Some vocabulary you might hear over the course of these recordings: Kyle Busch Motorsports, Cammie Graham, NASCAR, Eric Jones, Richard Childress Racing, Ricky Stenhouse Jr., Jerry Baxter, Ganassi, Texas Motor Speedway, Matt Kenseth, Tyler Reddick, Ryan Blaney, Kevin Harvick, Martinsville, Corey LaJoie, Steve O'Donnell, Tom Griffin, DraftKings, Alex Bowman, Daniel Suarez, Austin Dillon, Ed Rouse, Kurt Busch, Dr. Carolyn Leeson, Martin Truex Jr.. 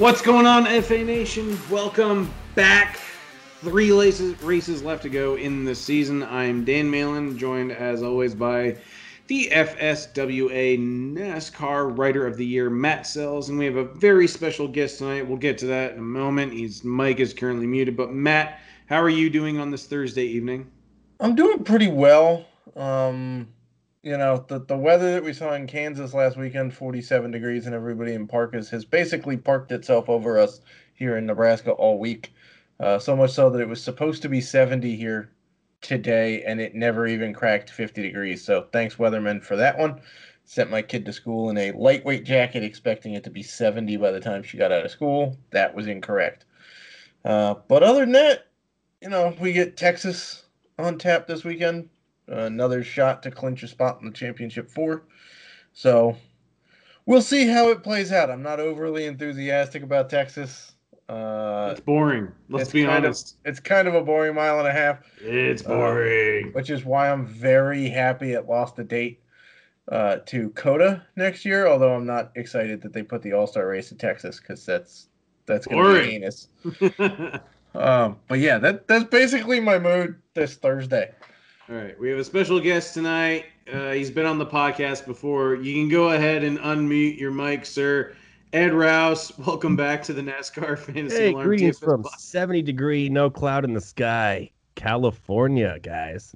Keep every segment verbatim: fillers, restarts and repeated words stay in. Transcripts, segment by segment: What's going on, F A Nation? Welcome back. Three races, races left to go in the season. I'm Dan Malin, joined as always by the F S W A NASCAR Writer of the Year, Matt Selz, and we have a very special guest tonight. We'll get to that in a moment. His mic is currently muted, but Matt, how are you doing on this Thursday evening? I'm doing pretty well. Um, you know, the, the weather that we saw in Kansas last weekend, forty-seven degrees, and everybody in Parkas has basically parked itself over us here in Nebraska all week. Uh, so much so that it was supposed to be seventy here today, and it never even cracked fifty degrees. So thanks, weatherman, for that one. Sent my kid to school in a lightweight jacket, expecting it to be seventy by the time she got out of school. That was incorrect. Uh, but other than that, you know, we get Texas on tap this weekend. Another shot to clinch a spot in the championship four. So we'll see how it plays out. I'm not overly enthusiastic about Texas. Uh, it's boring. Let's it's be honest. Of, it's kind of a boring mile and a half. It's boring. Uh, which is why I'm very happy it lost the date uh, to COTA next year, although I'm not excited that they put the All-Star race in Texas because that's, that's going to be heinous. um, but, yeah, that that's basically my mood this Thursday. All right, we have a special guest tonight. Uh, he's been on the podcast before. You can go ahead and unmute your mic, sir. Ed Rouse, welcome back to the NASCAR Fantasy hey, Alarm. Greetings D F S from Plus. seventy degree, no cloud in the sky, California, guys.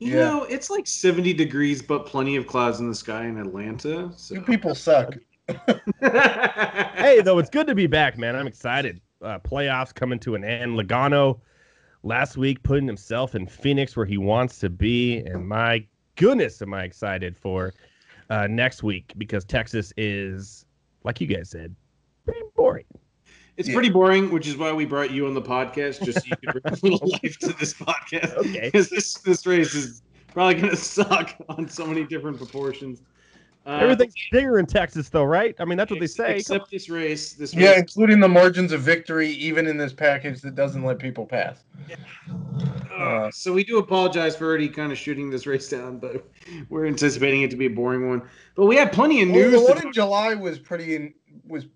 You yeah. know, it's like seventy degrees, but plenty of clouds in the sky in Atlanta. So. You people suck. Hey, though, it's good to be back, man. I'm excited. Uh, playoffs coming to an end. Logano last week putting himself in Phoenix where he wants to be, and my goodness am I excited for uh, next week because Texas is, like you guys said, pretty boring. It's yeah. pretty boring, which is why we brought you on the podcast, just so you could bring a little life to this podcast. Okay. Because this, this race is probably going to suck on so many different proportions. Uh, Everything's bigger in Texas, though, right? I mean, that's what they say. Except this race. This race. Yeah, including the margins of victory, even in this package that doesn't let people pass. Yeah. Uh, so we do apologize for already kind of shooting this race down, but we're anticipating it to be a boring one. But we had plenty of news. Well, the one in July was pretty in, was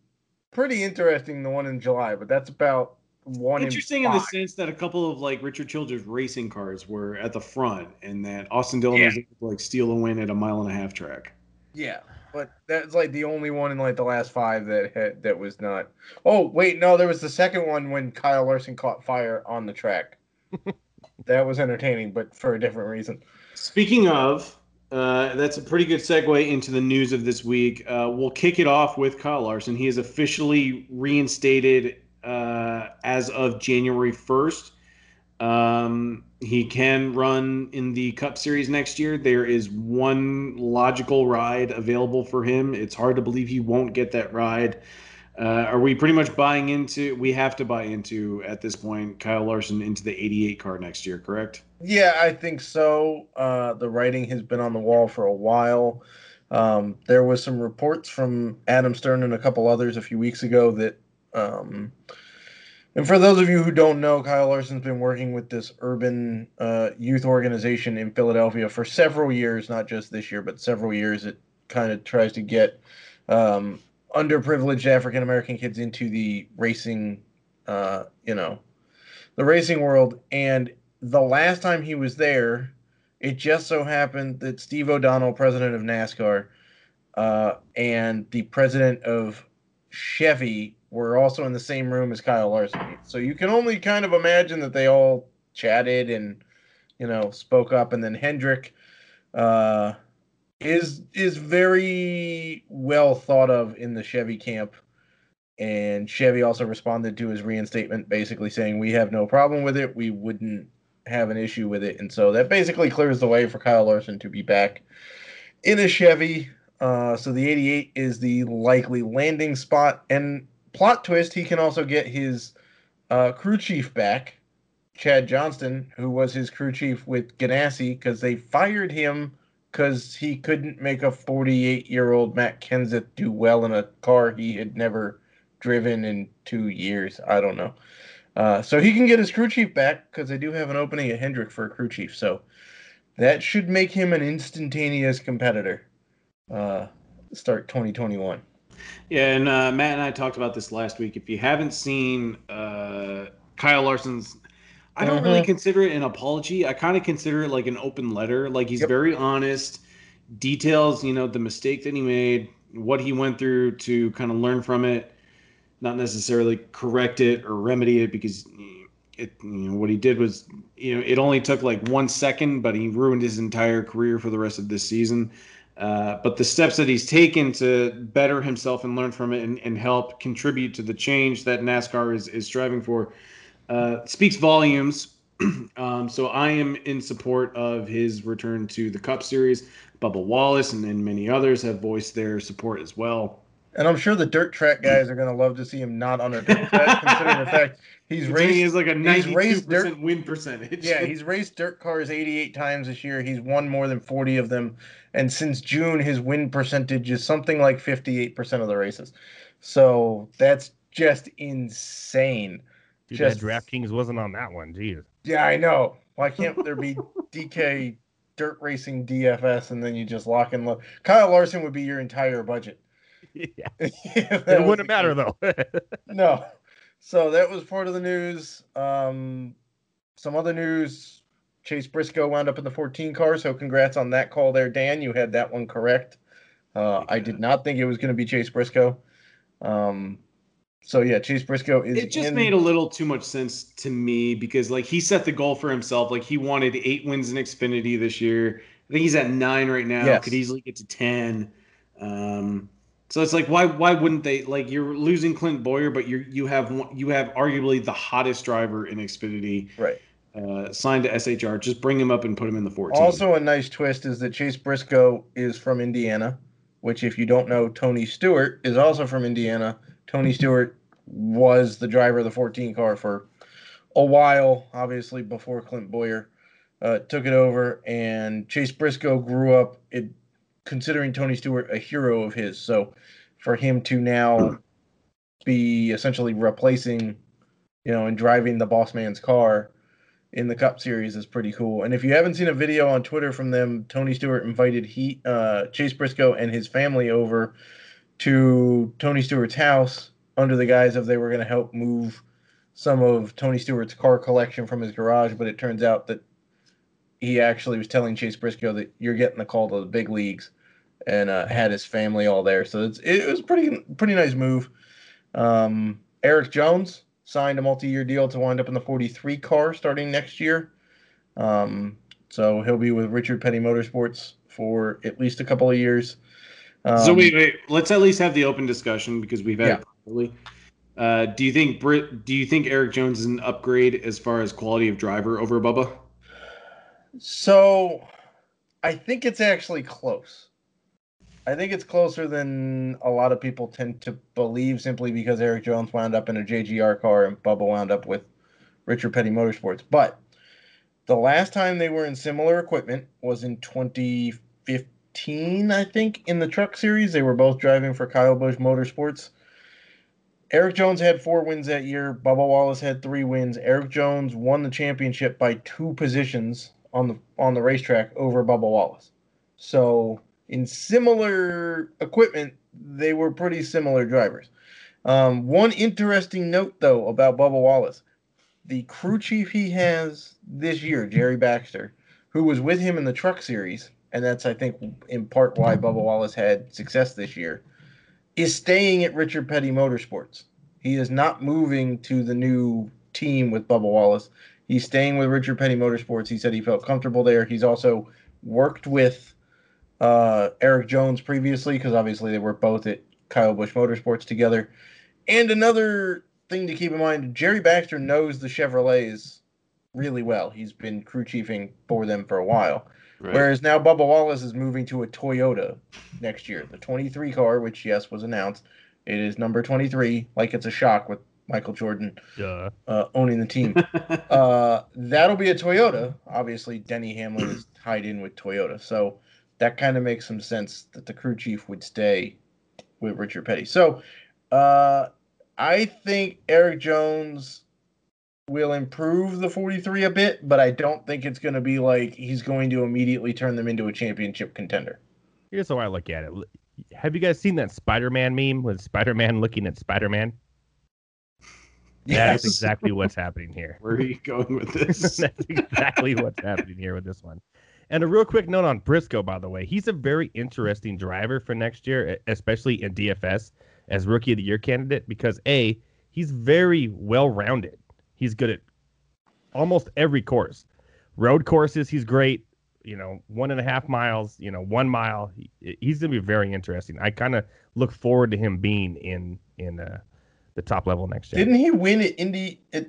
pretty interesting, the one in July, but that's about one Interesting in, in the sense that a couple of, like, Richard Childress racing cars were at the front and that Austin Dillon yeah. was able to, like, steal a win at a mile-and-a-half track. Yeah, but that's like the only one in like the last five that had, that was not. Oh, wait, no, there was the second one when Kyle Larson caught fire on the track. That was entertaining, but for a different reason. Speaking of, uh, that's a pretty good segue into the news of this week. Uh, we'll kick it off with Kyle Larson. He is officially reinstated uh, as of January first. Um, he can run in the Cup Series next year. There is one logical ride available for him. It's hard to believe he won't get that ride. Uh, are we pretty much buying into, we have to buy into at this point, Kyle Larson into the eighty-eight car next year, correct? Yeah, I think so. Uh, the writing has been on the wall for a while. Um, there was some reports from Adam Stern and a couple others a few weeks ago that, um, and for those of you who don't know, Kyle Larson's been working with this urban uh, youth organization in Philadelphia for several years, not just this year, but several years. It kind of tries to get um, underprivileged African-American kids into the racing, uh, you know, the racing world. And the last time he was there, it just so happened that Steve O'Donnell, president of NASCAR, uh, and the president of Chevy, were also in the same room as Kyle Larson. So you can only kind of imagine that they all chatted and, you know, spoke up. And then Hendrick uh, is is very well thought of in the Chevy camp. And Chevy also responded to his reinstatement, basically saying, we have no problem with it. We wouldn't have an issue with it. And so that basically clears the way for Kyle Larson to be back in a Chevy. Uh, so the eighty-eight is the likely landing spot. And plot twist, he can also get his uh, crew chief back, Chad Johnston, who was his crew chief with Ganassi, because they fired him because he couldn't make a forty-eight-year-old Matt Kenseth do well in a car he had never driven in two years. I don't know. Uh, so he can get his crew chief back because they do have an opening at Hendrick for a crew chief. So that should make him an instantaneous competitor uh, start twenty twenty-one. Yeah, and uh, Matt and I talked about this last week. If you haven't seen uh, Kyle Larson's, I don't mm-hmm. really consider it an apology. I kind of consider it like an open letter. Like he's yep. very honest, details, you know, the mistake that he made, what he went through to kind of learn from it, not necessarily correct it or remedy it, because it, you know, what he did was, you know, it only took like one second, but he ruined his entire career for the rest of this season. Uh, but the steps that he's taken to better himself and learn from it and, and help contribute to the change that NASCAR is, is striving for uh, speaks volumes. um, so I am in support of his return to the Cup Series. Bubba Wallace and, and many others have voiced their support as well. And I'm sure the dirt track guys are going to love to see him not on a dirt track, considering the fact he's raced, he has like a ninety-two percent win percentage. Yeah, he's raced dirt cars eighty-eight times this year. He's won more than forty of them. And since June, his win percentage is something like fifty-eight percent of the races. So that's just insane. Dude, just, that DraftKings wasn't on that one, geez. Yeah, I know. Why can't there be D K dirt racing D F S and then you just lock and load? Kyle Larson would be your entire budget. Yeah, it wouldn't matter though. No, so that was part of the news. Um, some other news: Chase Briscoe wound up in the fourteen car. So congrats on that call there, Dan. You had that one correct. Uh, I did not think it was going to be Chase Briscoe. Um, so yeah, Chase Briscoe is. It just in... made a little too much sense to me because like he set the goal for himself. Like he wanted eight wins in Xfinity this year. I think he's at nine right now. Yes. Could easily get to ten. Um, So it's like, why why wouldn't they, like, you're losing Clint Boyer, but you you have you have arguably the hottest driver in Xfinity, right? Uh, signed to S H R, just bring him up and put him in the fourteen. Also, a nice twist is that Chase Briscoe is from Indiana, which, if you don't know, Tony Stewart is also from Indiana. Tony Stewart was the driver of the fourteen car for a while, obviously before Clint Boyer uh, took it over, and Chase Briscoe grew up it. Considering Tony Stewart a hero of his. So for him to now be essentially replacing, you know, and driving the boss man's car in the Cup Series is pretty cool. And if you haven't seen a video on Twitter from them, Tony Stewart invited he uh, Chase Briscoe and his family over to Tony Stewart's house under the guise of they were going to help move some of Tony Stewart's car collection from his garage. But it turns out that he actually was telling Chase Briscoe that you're getting the call to the big leagues and uh, had his family all there. So it's, it was pretty, pretty nice move. Um, Eric Jones signed a multi-year deal to wind up in the forty-three car starting next year. Um, so he'll be with Richard Petty Motorsports for at least a couple of years. Um, so wait, wait, let's at least have the open discussion because we've had yeah. it properly. Uh, do you think Brit, do you think Eric Jones is an upgrade as far as quality of driver over Bubba? So, I think it's actually close. I think it's closer than a lot of people tend to believe simply because Eric Jones wound up in a J G R car and Bubba wound up with Richard Petty Motorsports. But the last time they were in similar equipment was in twenty fifteen, I think, in the Truck Series. They were both driving for Kyle Busch Motorsports. Eric Jones had four wins that year. Bubba Wallace had three wins. Eric Jones won the championship by two positions on the on the racetrack over Bubba Wallace. So in similar equipment, they were pretty similar drivers. Um, one interesting note, though, about Bubba Wallace, the crew chief he has this year, Jerry Baxter, who was with him in the Truck Series, and that's, I think, in part why Bubba Wallace had success this year, is staying at Richard Petty Motorsports. He is not moving to the new team with Bubba Wallace. He's staying with Richard Petty Motorsports. He said he felt comfortable there. He's also worked with uh, Eric Jones previously because obviously they were both at Kyle Busch Motorsports together. And another thing to keep in mind, Jerry Baxter knows the Chevrolets really well. He's been crew chiefing for them for a while. Right. Whereas now Bubba Wallace is moving to a Toyota next year. The twenty-three car, which, yes, was announced. It is number twenty-three, like it's a shock with Michael Jordan uh, owning the team. uh, that'll be a Toyota. Obviously, Denny Hamlin is tied in with Toyota. So that kind of makes some sense that the crew chief would stay with Richard Petty. So uh, I think Eric Jones will improve the forty-three a bit, but I don't think it's going to be like he's going to immediately turn them into a championship contender. Here's how I look at it. Have you guys seen that Spider-Man meme with Spider-Man looking at Spider-Man? Yes. That is exactly what's happening here. Where are you going with this? That's exactly what's happening here with this one. And a real quick note on Briscoe, by the way. He's a very interesting driver for next year, especially in D F S as Rookie of the Year candidate, because, A, he's very well-rounded. He's good at almost every course. Road courses, he's great. You know, one and a half miles, you know, one mile. He, he's going to be very interesting. I kind of look forward to him being in in uh, the top level next year. Didn't he win at Indy at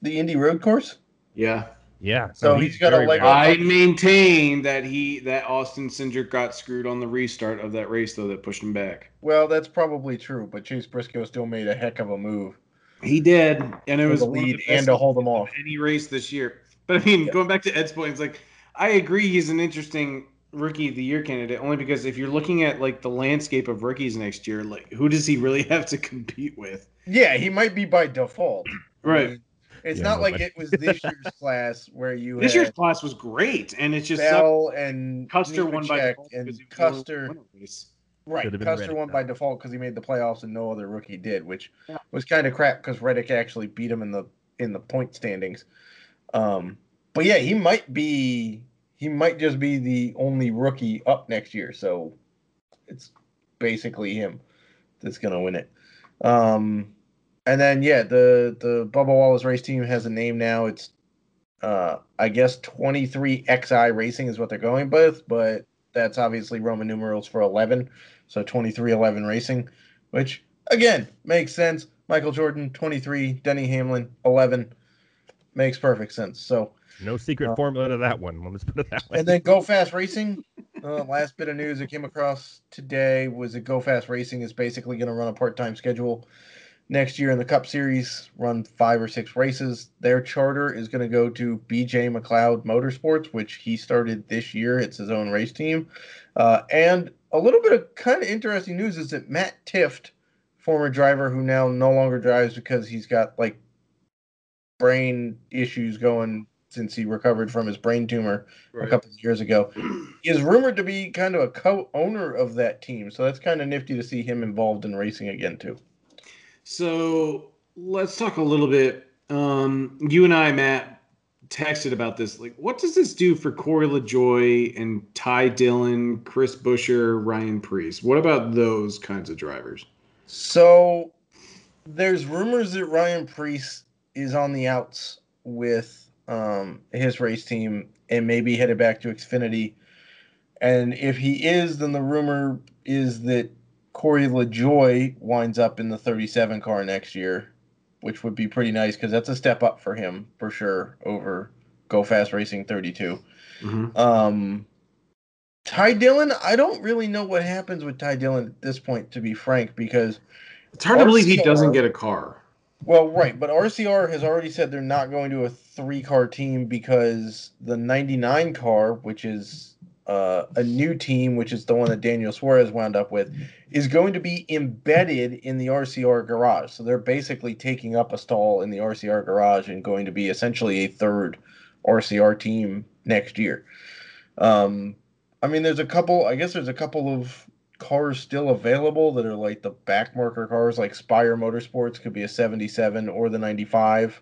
the Indy Road Course? Yeah. Yeah. So, so he's, he's got a like. I maintain that he that Austin Cindric got screwed on the restart of that race though that pushed him back. Well, that's probably true, but Chase Briscoe still made a heck of a move. He did, and it was the lead the and to hold him off any race this year. But I mean, yeah. Going back to Ed's point, it's like I agree he's an interesting Rookie of the Year candidate only because if you're looking at like the landscape of rookies next year, like who does he really have to compete with? Yeah, he might be by default, right? I mean, It's yeah, not like it was this year's class where you this year's class was great, and it's just Bell and Custer won by default and Custer, right? Custer Reddick, won though. by default because he made the playoffs and no other rookie did, which yeah. was kind of crap because Reddick actually beat him in the in the point standings. Um, but yeah, he might be he might just be the only rookie up next year, so it's basically him that's gonna win it. Um, And then, yeah, the, the Bubba Wallace race team has a name now. It's, uh, I guess, twenty-three X I Racing is what they're going with, but that's obviously Roman numerals for eleven, so twenty-three eleven Racing, which, again, makes sense. Michael Jordan, twenty-three, Denny Hamlin, eleven. Makes perfect sense. So no secret uh, formula to that one. Let's put it that way. And then Go Fast Racing. Uh, last bit of news I came across today was that Go Fast Racing is basically going to run a part-time schedule. Next year in the Cup Series, run five or six races. Their charter is going to go to B J McLeod Motorsports, which he started this year. It's his own race team. Uh, and a little bit of kind of interesting news is that Matt Tifft, former driver who now no longer drives because he's got, like, brain issues going since he recovered from his brain tumor right. a couple of years ago, is rumored to be kind of a co-owner of that team. So that's kind of nifty to see him involved in racing again, too. So let's talk a little bit. Um, you and I, Matt, texted about this. Like, what does this do for Corey LaJoie and Ty Dillon, Chris Busch, Ryan Preece? What about those kinds of drivers? So there's rumors that Ryan Preece is on the outs with um, his race team and maybe headed back to Xfinity. And if he is, then the rumor is that Corey LaJoie winds up in the thirty-seven car next year, which would be pretty nice because that's a step up for him for sure over Go Fast Racing thirty-two. Mm-hmm. Um, Ty Dillon, I don't really know what happens with Ty Dillon at this point, to be frank, because it's hard R C R, to believe he doesn't get a car. Well, right, but R C R has already said they're not going to a three-car team because the ninety-nine car, which is Uh, a new team, which is the one that Daniel Suarez wound up with, is going to be embedded in the R C R garage. So they're basically taking up a stall in the R C R garage and going to be essentially a third R C R team next year. Um, I mean, there's a couple, I guess there's a couple of cars still available that are like the backmarker cars, like Spire Motorsports could be a seventy-seven or the ninety-five.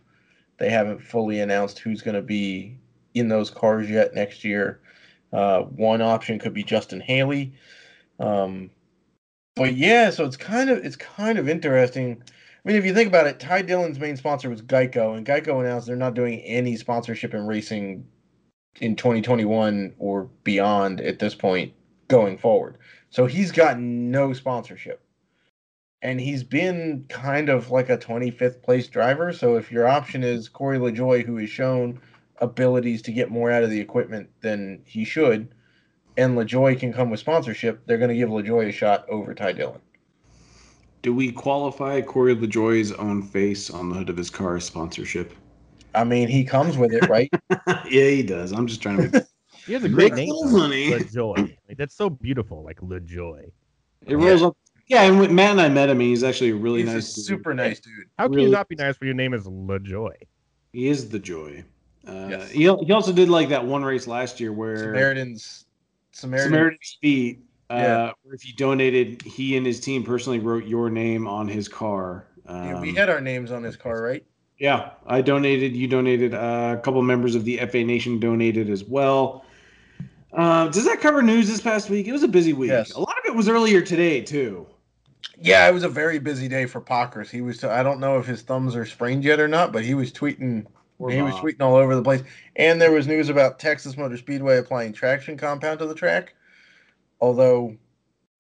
They haven't fully announced who's going to be in those cars yet next year. Uh, one option could be Justin Haley. Um, but yeah, so it's kind of, it's kind of interesting. I mean, if you think about it, Ty Dillon's main sponsor was Geico, and Geico announced they're not doing any sponsorship in racing in twenty twenty-one or beyond at this point going forward. So he's got no sponsorship and he's been kind of like a twenty-fifth place driver. So if your option is Corey LaJoie, who is shown abilities to get more out of the equipment than he should, and LaJoie can come with sponsorship, they're going to give LaJoie a shot over Ty Dillon. Do we qualify Corey LaJoie's own face on the hood of his car as sponsorship? I mean, he comes with it, right? Yeah, he does. I'm just trying to make he has a great name, LaJoie. Like, that's so beautiful, like LaJoie. It rolls yeah. up. Yeah, and Matt and I met him, and he's actually a really he's nice a dude. super nice dude. How really can you not be nice when your name is LaJoie? He is the joy. Uh, yes. he, he also did like that one race last year where Samaritan's Samaritan's, Samaritan's feet Yeah. Uh, or if you donated, he and his team personally wrote your name on his car. Um, yeah, we had our names on his car, right? Yeah, I donated. You donated. Uh, a couple members of the F A Nation donated as well. Uh, does that cover news this past week? It was a busy week. Yes. A lot of it was earlier today, too. Yeah, it was a very busy day for Pockers. He was. I don't know if his thumbs are sprained yet or not, but he was tweeting. Or he was tweeting all over the place. And there was news about Texas Motor Speedway applying traction compound to the track, although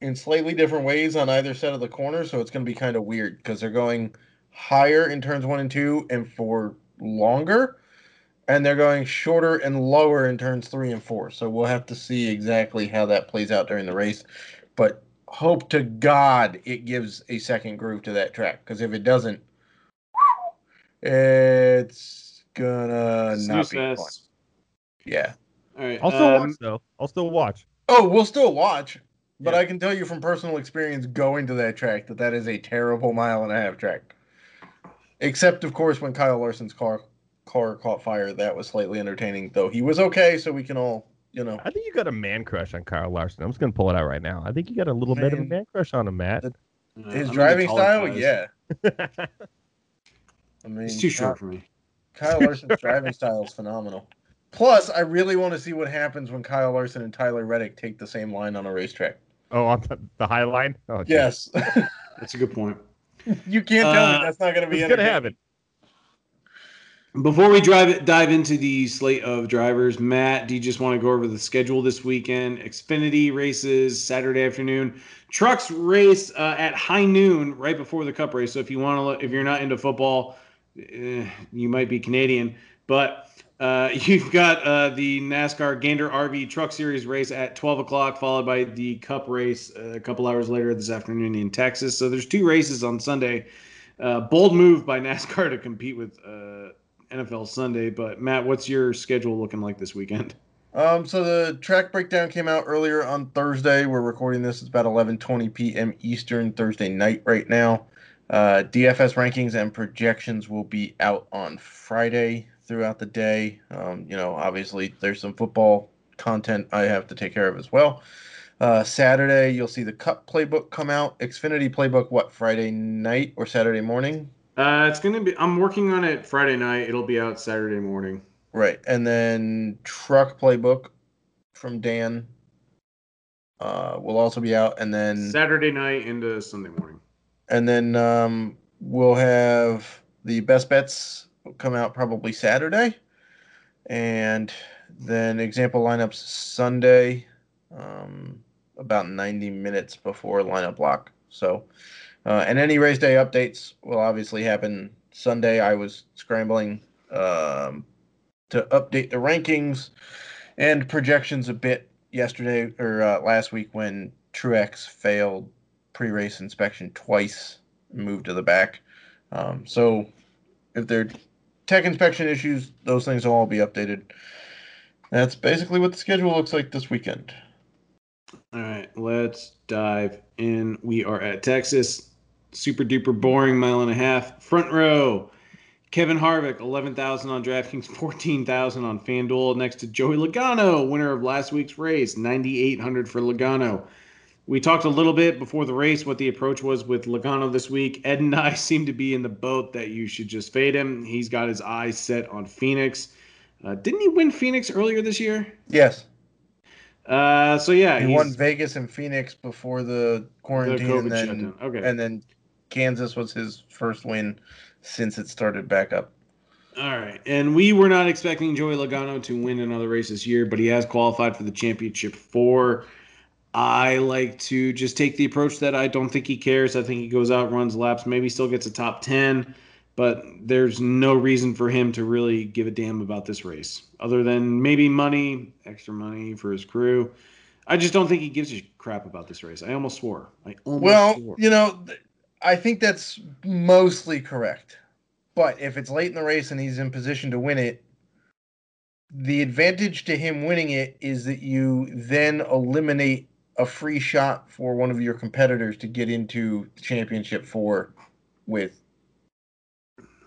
in slightly different ways on either side of the corner. So it's going to be kind of weird because they're going higher in turns one and two and for longer, and they're going shorter and lower in turns three and four. So we'll have to see exactly how that plays out during the race. But hope to God it gives a second groove to that track, because if it doesn't, it's gonna Snooze not be fun. Yeah. All right. I'll still um, watch, though. I'll still watch. Oh, we'll still watch. But yeah. I can tell you from personal experience going to that track that that is a terrible mile and a half track. Except, of course, when Kyle Larson's car car caught fire, that was slightly entertaining, though he was okay, so we can all, you know. I think you got a man crush on Kyle Larson. I'm just going to pull it out right now. I think you got a little man. bit of a man crush on him, Matt. The, uh, his I'm driving style? Guys. Yeah. I mean, it's too short Kyle, for me. Kyle Larson's driving style is phenomenal. Plus, I really want to see what happens when Kyle Larson and Tyler Reddick take the same line on a racetrack. Oh, on the, the high line? Oh, yes. That's a good point. You can't tell uh, me that's not going to be. It's going to happen. Before we drive it, dive into the slate of drivers, Matt, do you just want to go over the schedule this weekend? Xfinity races Saturday afternoon. Trucks race uh, at high noon right before the Cup race. So if you want to, look, if you're not into football, eh, you might be Canadian, but. Uh, you've got uh, the NASCAR Gander R V Truck Series race at twelve o'clock, followed by the Cup race a couple hours later this afternoon in Texas. So there's two races on Sunday. Uh, bold move by NASCAR to compete with uh, N F L Sunday. But, Matt, what's your schedule looking like this weekend? Um, so the track breakdown came out earlier on Thursday. We're recording this. It's about eleven twenty p.m. Eastern Thursday night right now. Uh, D F S rankings and projections will be out on Friday throughout the day. Um, you know, obviously there's some football content I have to take care of as well. Uh, Saturday, you'll see the Cup playbook come out. Xfinity playbook, what, Friday night or Saturday morning? Uh, it's going to be, I'm working on it Friday night. It'll be out Saturday morning. Right. And then truck playbook from Dan uh, will also be out. And then Saturday night into Sunday morning. And then um, we'll have the best bets come out probably Saturday, and then example lineups Sunday, um, about ninety minutes before lineup lock. So, uh, and any race day updates will obviously happen Sunday. I was scrambling um, to update the rankings and projections a bit yesterday or uh, last week when Truex failed pre-race inspection twice, moved to the back. Um, so if they're tech inspection issues, those things will all be updated. That's basically what the schedule looks like this weekend. All right, let's dive in. We are at Texas. Super duper boring mile and a half. Front row, Kevin Harvick, eleven thousand on DraftKings, fourteen thousand on FanDuel. Next to Joey Logano, winner of last week's race, ninety-eight hundred for Logano. We talked a little bit before the race what the approach was with Logano this week. Ed and I seem to be in the boat that you should just fade him. He's got his eyes set on Phoenix. Uh, didn't he win Phoenix earlier this year? Yes. Uh, so, yeah. He won Vegas and Phoenix before the quarantine. The COVID shutdown. Okay. And then Kansas was his first win since it started back up. All right. And we were not expecting Joey Logano to win another race this year, but he has qualified for the championship four. I like to just take the approach that I don't think he cares. I think he goes out, runs laps, maybe still gets a top ten, but there's no reason for him to really give a damn about this race other than maybe money, extra money for his crew. I just don't think he gives a crap about this race. I almost swore. I almost well, swore. You know, I think that's mostly correct. But if it's late in the race and he's in position to win it, the advantage to him winning it is that you then eliminate a free shot for one of your competitors to get into the championship four with,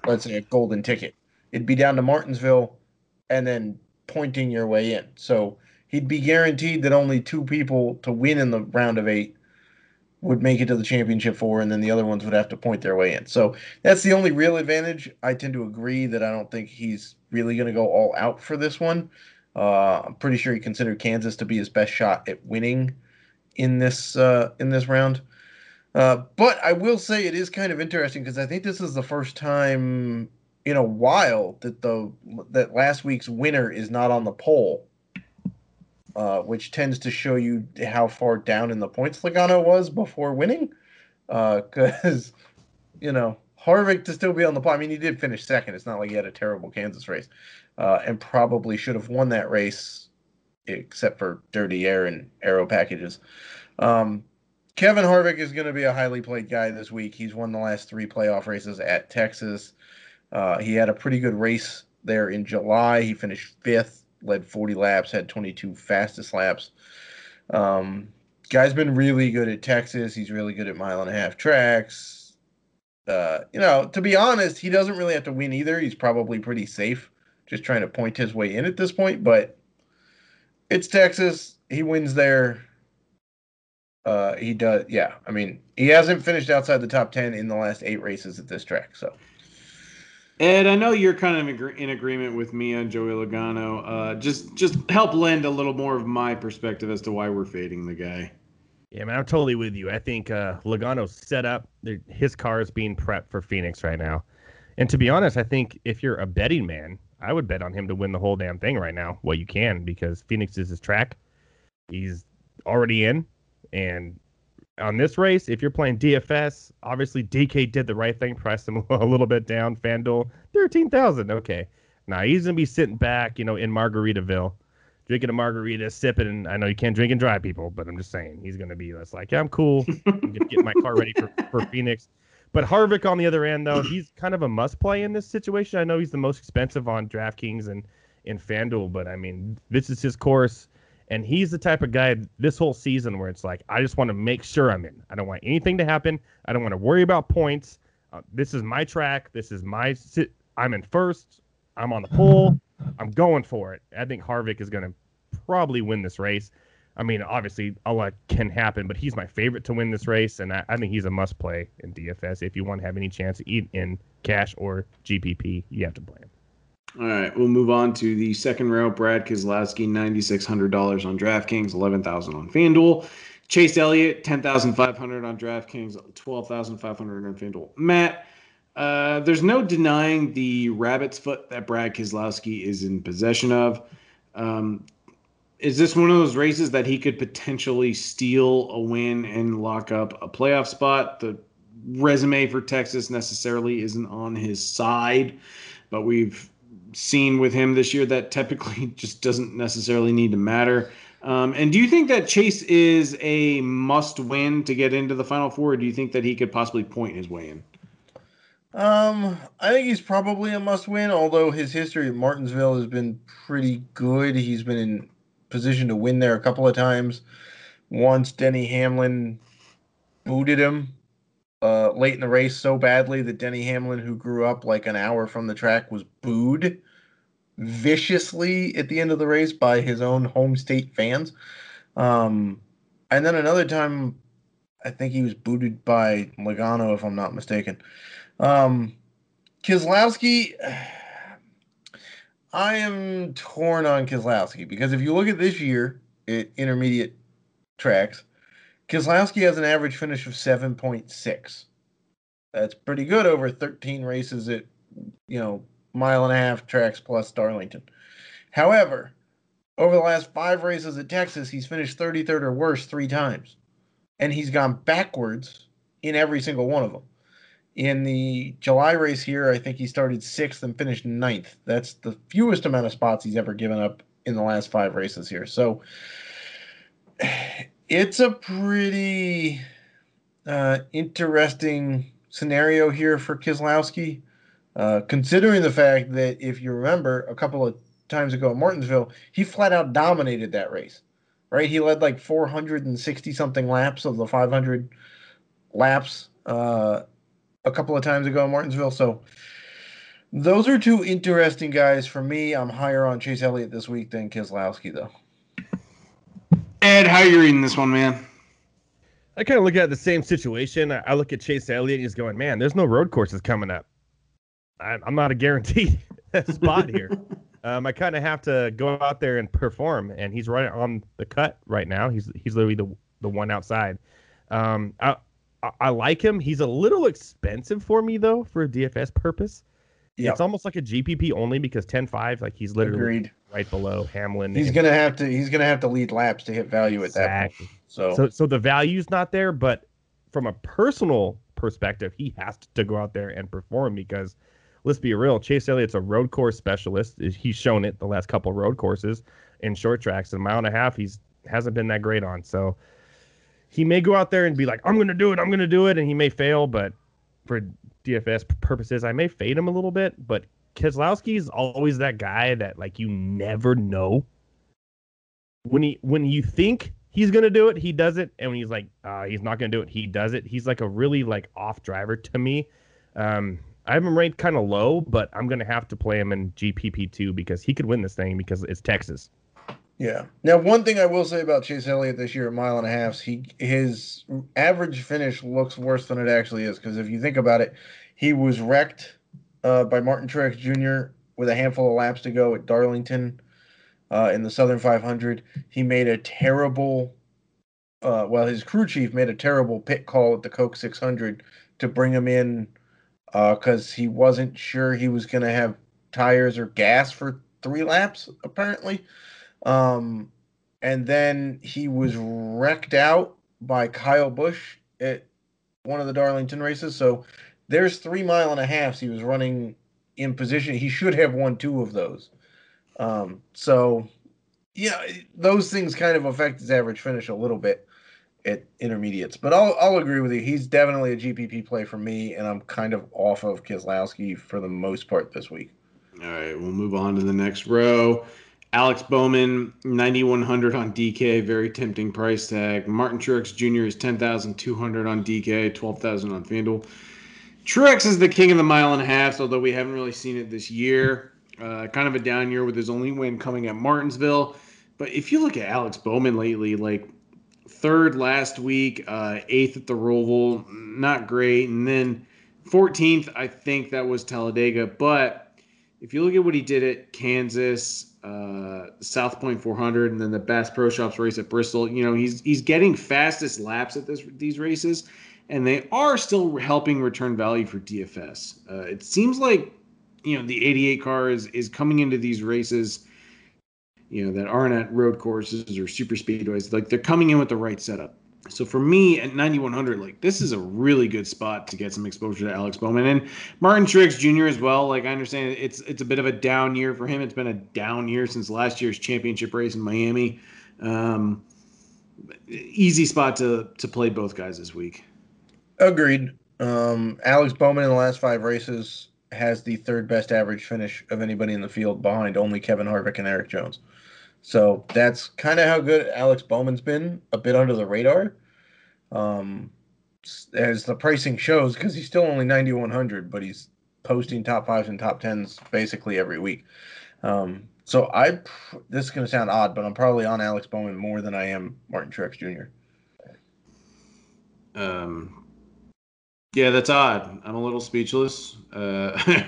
let's say, a golden ticket. It'd be down to Martinsville and then pointing your way in. So he'd be guaranteed that only two people to win in the round of eight would make it to the championship four, and then the other ones would have to point their way in. So that's the only real advantage. I tend to agree that I don't think he's really going to go all out for this one. Uh, I'm pretty sure he considered Kansas to be his best shot at winning in this uh, in this round. Uh, but I will say it is kind of interesting because I think this is the first time in a while that the that last week's winner is not on the poll, uh, which tends to show you how far down in the points Logano was before winning. Because, uh, you know, Harvick to still be on the poll. I mean, he did finish second. It's not like he had a terrible Kansas race, uh, and probably should have won that race except for dirty air and aero packages. Um, Kevin Harvick is going to be a highly played guy this week. He's won the last three playoff races at Texas. Uh, he had a pretty good race there in July. He finished fifth, led forty laps, had twenty-two fastest laps. Um, guy's been really good at Texas. He's really good at mile and a half tracks. Uh, you know, to be honest, he doesn't really have to win either. He's probably pretty safe, just trying to point his way in at this point. But it's Texas. He wins there. Uh, he does, yeah. I mean, he hasn't finished outside the top ten in the last eight races at this track. So, Ed, I know you're kind of agree- in agreement with me on Joey Logano. Uh, just just help lend a little more of my perspective as to why we're fading the guy. Yeah, man, I'm totally with you. I think uh, Logano's set up. His car is being prepped for Phoenix right now. And to be honest, I think if you're a betting man, I would bet on him to win the whole damn thing right now. Well, you can, because Phoenix is his track. He's already in. And on this race, if you're playing D F S, obviously D K did the right thing, priced him a little bit down. FanDuel, thirteen thousand dollars. Okay. Now, he's going to be sitting back, you know, in Margaritaville, drinking a margarita, sipping. And I know you can't drink and drive, people, but I'm just saying he's going to be less like, yeah, I'm cool. I'm going to get my car ready for, for Phoenix. But Harvick, on the other end, though, he's kind of a must-play in this situation. I know he's the most expensive on DraftKings and, and FanDuel, but, I mean, this is his course. And he's the type of guy this whole season where it's like, I just want to make sure I'm in. I don't want anything to happen. I don't want to worry about points. Uh, this is my track. This is my sit. I'm in first. I'm on the pole. I'm going for it. I think Harvick is going to probably win this race. I mean, obviously, a lot can happen, but he's my favorite to win this race, and I, I think he's a must-play in D F S. If you want to have any chance to eat in cash or G P P, you have to play him. All right, we'll move on to the second row. Brad Keselowski, nine thousand six hundred dollars on DraftKings, eleven thousand dollars on FanDuel. Chase Elliott, ten thousand five hundred dollars on DraftKings, twelve thousand five hundred dollars on FanDuel. Matt, uh, there's no denying the rabbit's foot that Brad Keselowski is in possession of. Um, is this one of those races that he could potentially steal a win and lock up a playoff spot? The resume for Texas necessarily isn't on his side, but we've seen with him this year that typically just doesn't necessarily need to matter. Um, and do you think that Chase is a must win to get into the Final Four, or do you think that he could possibly point his way in? Um, I think he's probably a must win, although his history at Martinsville has been pretty good. He's been in position to win there a couple of times. Once Denny Hamlin booted him uh, late in the race so badly that Denny Hamlin, who grew up like an hour from the track, was booed viciously at the end of the race by his own home state fans. Um, and then another time, I think he was booted by Logano, if I'm not mistaken. Um, Keselowski, I am torn on Keselowski because if you look at this year at intermediate tracks, Keselowski has an average finish of seven point six. That's pretty good over thirteen races at, you know, mile and a half tracks plus Darlington. However, over the last five races at Texas, he's finished thirty-third or worse three times. And he's gone backwards in every single one of them. In the July race here, I think he started sixth and finished ninth. That's the fewest amount of spots he's ever given up in the last five races here. So it's a pretty uh, interesting scenario here for Keselowski, uh, considering the fact that, if you remember, a couple of times ago at Martinsville, he flat out dominated that race, right? He led like four hundred sixty-something laps of the five hundred laps uh, a couple of times ago at Martinsville. So those are two interesting guys for me. I'm higher on Chase Elliott this week than Keselowski, though. Ed, how are you reading this one, man? I kind of look at the same situation. I, I look at Chase Elliott, and he's going, man, there's no road courses coming up. I, I'm not a guaranteed spot here. um, I kind of have to go out there and perform, and he's right on the cut right now. He's he's literally the the one outside. Um, I, I I like him. He's a little expensive for me, though, for a D F S purpose. Yep. It's almost like a G P P only because ten five, like he's literally Agreed. right below Hamlin. He's and- gonna have to he's gonna have to lead laps to hit value at exactly. that point. So. so so the value's not there, but from a personal perspective, he has to go out there and perform because let's be real, Chase Elliott's a road course specialist. He's shown it the last couple of road courses in short tracks. A mile and a half, he's hasn't been that great on. So he may go out there and be like, I'm gonna do it, I'm gonna do it, and he may fail, but for D F S purposes, I may fade him a little bit, but Keselowski is always that guy that, like, you never know. When he when you think he's going to do it, he does it, and when he's like, uh, he's not going to do it, he does it. He's, like, a really, like, off driver to me. Um, I have him ranked kind of low, but I'm going to have to play him in G P P two because he could win this thing because it's Texas. Yeah. Now, one thing I will say about Chase Elliott this year at mile and a half, he his average finish looks worse than it actually is because if you think about it, he was wrecked uh, by Martin Truex Junior with a handful of laps to go at Darlington uh, in the Southern five hundred. He made a terrible uh, – well, his crew chief made a terrible pit call at the Coke six hundred to bring him in because uh, he wasn't sure he was going to have tires or gas for three laps apparently. Um, and then he was wrecked out by Kyle Busch at one of the Darlington races. So there's three mile and a half. He was running in position. He should have won two of those. Um, so yeah, those things kind of affect his average finish a little bit at intermediates, but I'll, I'll agree with you. He's definitely a G P P play for me. And I'm kind of off of Keselowski for the most part this week. All right, we'll move on to the next row. Alex Bowman, ninety-one hundred on D K, very tempting price tag. Martin Truex Junior is ten thousand two hundred on D K, twelve thousand on FanDuel. Truex is the king of the mile and a half, although we haven't really seen it this year. Uh, kind of a down year with his only win coming at Martinsville. But if you look at Alex Bowman lately, like third last week, uh, eighth at the Roval, not great. And then fourteenth, I think that was Talladega. But if you look at what he did at Kansas, Uh, South Point four hundred, and then the Bass Pro Shops race at Bristol. You know, he's he's getting fastest laps at this, these races, and they are still helping return value for D F S. Uh, it seems like, you know, the eighty-eight car is, is coming into these races, you know, that aren't at road courses or super speedways. Like, they're coming in with the right setup. So for me at ninety-one hundred, like, this is a really good spot to get some exposure to Alex Bowman and Martin Truex Junior as well. Like, I understand it's it's a bit of a down year for him. It's been a down year since last year's championship race in Miami. Um, easy spot to to play both guys this week. Agreed. Um, Alex Bowman in the last five races has the third best average finish of anybody in the field behind only Kevin Harvick and Eric Jones. So that's kind of how good Alex Bowman's been, a bit under the radar, um, as the pricing shows, because he's still only ninety-one hundred, but he's posting top fives and top tens basically every week. Um, so I, this is going to sound odd, but I'm probably on Alex Bowman more than I am Martin Truex Junior Um, yeah, that's odd. I'm a little speechless. Uh,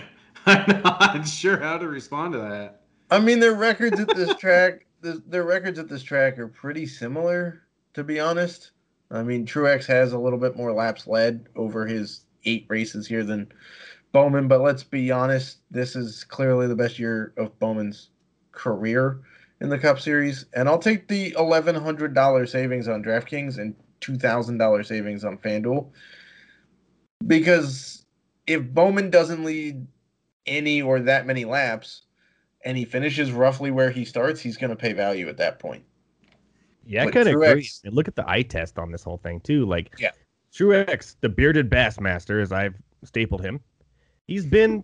I'm not sure how to respond to that. I mean, their records at this track, the, their records at this track are pretty similar, to be honest. I mean, Truex has a little bit more laps led over his eight races here than Bowman, but let's be honest, this is clearly the best year of Bowman's career in the Cup Series. And I'll take the eleven hundred dollars savings on DraftKings and two thousand dollars savings on FanDuel, because if Bowman doesn't lead any or that many laps, and he finishes roughly where he starts, he's going to pay value at that point. Yeah, but I kind of agree. And look at the eye test on this whole thing, too. Like, yeah. Truex, the bearded Bassmaster, as I've stapled him, he's been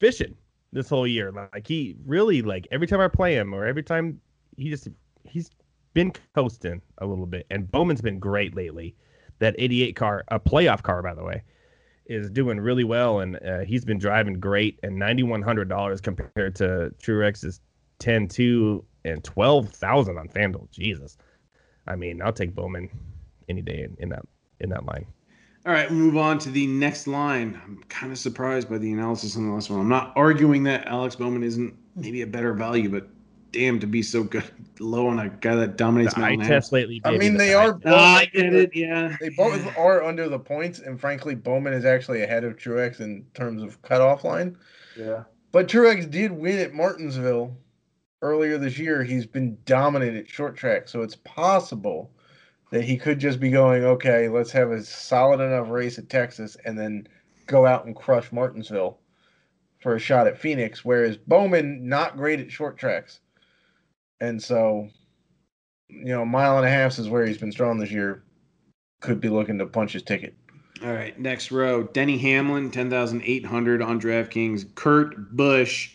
fishing this whole year. Like, he really, like, every time I play him or every time he just, he's been coasting a little bit. And Bowman's been great lately. That eighty-eight car, a playoff car, by the way, is doing really well, and uh, he's been driving great. And ninety-one hundred dollars compared to Truex's ten two and twelve thousand on FanDuel. Jesus, I mean, I'll take Bowman any day in, in that in that line. All right, we move on to the next line. I'm kind of surprised by the analysis on the last one. I'm not arguing that Alex Bowman isn't maybe a better value, but damn, to be so good low on a guy that dominates the eye test lately. Baby, I mean, they the are. Both, uh, I get it. Yeah, they both yeah. are under the points, and frankly, Bowman is actually ahead of Truex in terms of cutoff line. Yeah, but Truex did win at Martinsville earlier this year. He's been dominant at short track, so it's possible that he could just be going, okay, let's have a solid enough race at Texas and then go out and crush Martinsville for a shot at Phoenix, whereas Bowman, not great at short tracks. And so, you know, a mile and a half is where he's been strong this year. Could be looking to punch his ticket. All right, next row. Denny Hamlin, ten thousand eight hundred dollars on DraftKings. Kurt Busch,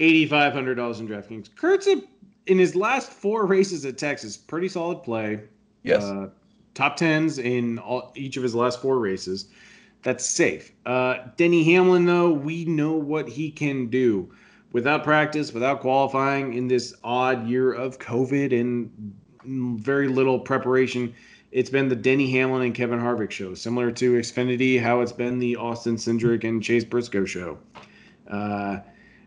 eight thousand five hundred dollars on DraftKings. Kurt's, a, in his last four races at Texas, pretty solid play. Yes. Uh, top tens in all, each of his last four races. That's safe. Uh, Denny Hamlin, though, we know what he can do. Without practice, without qualifying in this odd year of COVID and very little preparation, it's been the Denny Hamlin and Kevin Harvick show, similar to Xfinity, how it's been the Austin Cindric and Chase Briscoe show. Uh,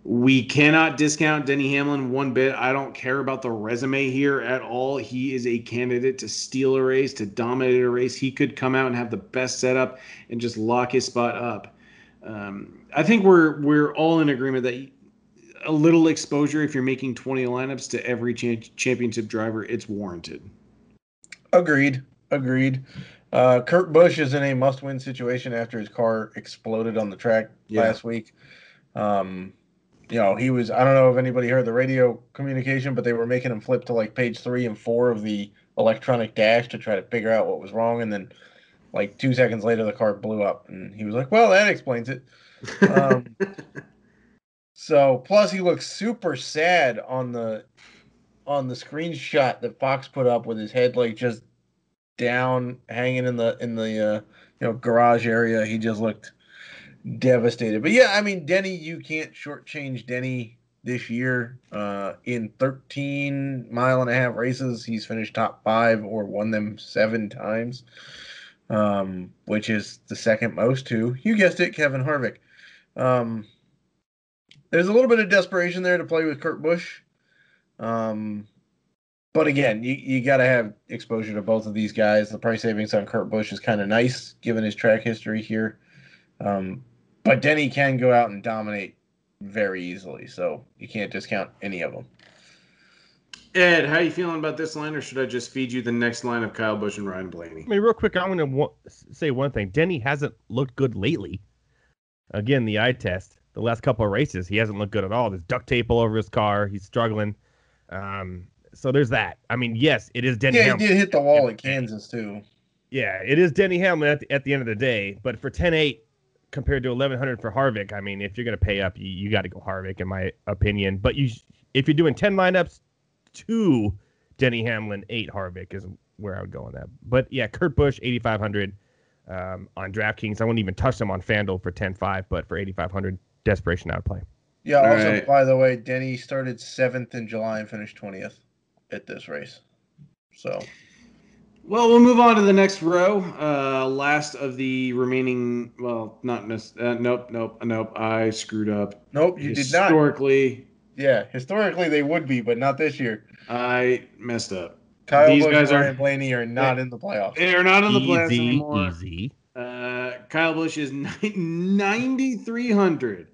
we cannot discount Denny Hamlin one bit. I don't care about the resume here at all. He is a candidate to steal a race, to dominate a race. He could come out and have the best setup and just lock his spot up. Um, I think we're we're all in agreement that a little exposure, if you're making twenty lineups to every cha- championship driver, it's warranted. Agreed. Agreed. Uh, Kurt Busch is in a must-win situation after his car exploded on the track yeah. last week. Um, you know, he was, I don't know if anybody heard the radio communication, but they were making him flip to like page three and four of the electronic dash to try to figure out what was wrong. And then like two seconds later, the car blew up and he was like, well, that explains it. Um, So, plus he looks super sad on the on the screenshot that Fox put up with his head like just down, hanging in the in the uh, you know garage area. He just looked devastated. But yeah, I mean, Denny, you can't shortchange Denny this year. Uh, in thirteen mile and a half races, he's finished top five or won them seven times, um, which is the second most to, you guessed it, Kevin Harvick. Um, There's a little bit of desperation there to play with Kurt Busch. Um, but again, you, you got to have exposure to both of these guys. The price savings on Kurt Busch is kind of nice, given his track history here. Um, but Denny can go out and dominate very easily, so you can't discount any of them. Ed, how are you feeling about this line, or should I just feed you the next line of Kyle Busch and Ryan Blaney? I mean, real quick, I'm going to say one thing. Denny hasn't looked good lately. Again, the eye test. The last couple of races, he hasn't looked good at all. There's duct tape all over his car. He's struggling. Um, so there's that. I mean, yes, it is Denny yeah, Hamlin. Yeah, he did hit the wall at Kansas, too. Yeah, it is Denny Hamlin at the, at the end of the day. But for ten eight compared to eleven hundred for Harvick, I mean, if you're going to pay up, you, you got to go Harvick, in my opinion. But you, if you're doing ten lineups, two Denny Hamlin, eight Harvick is where I would go on that. But, yeah, Kurt Busch, eight thousand five hundred um, on DraftKings. I wouldn't even touch him on FanDuel for ten five, but for eight thousand five hundred desperation out of play. Yeah, all also, right. By the way, Denny started seventh in July and finished twentieth at this race. So, well, we'll move on to the next row. Uh, last of the remaining, well, not necessarily. Uh, nope, nope, nope. I screwed up. Nope, you did not. Historically. Yeah, historically they would be, but not this year. I messed up. Kyle These Busch guys and are, Blaney are not they, in the playoffs. They are not in the easy, playoffs anymore. Easy. Uh, Kyle Busch is ninety-three hundred.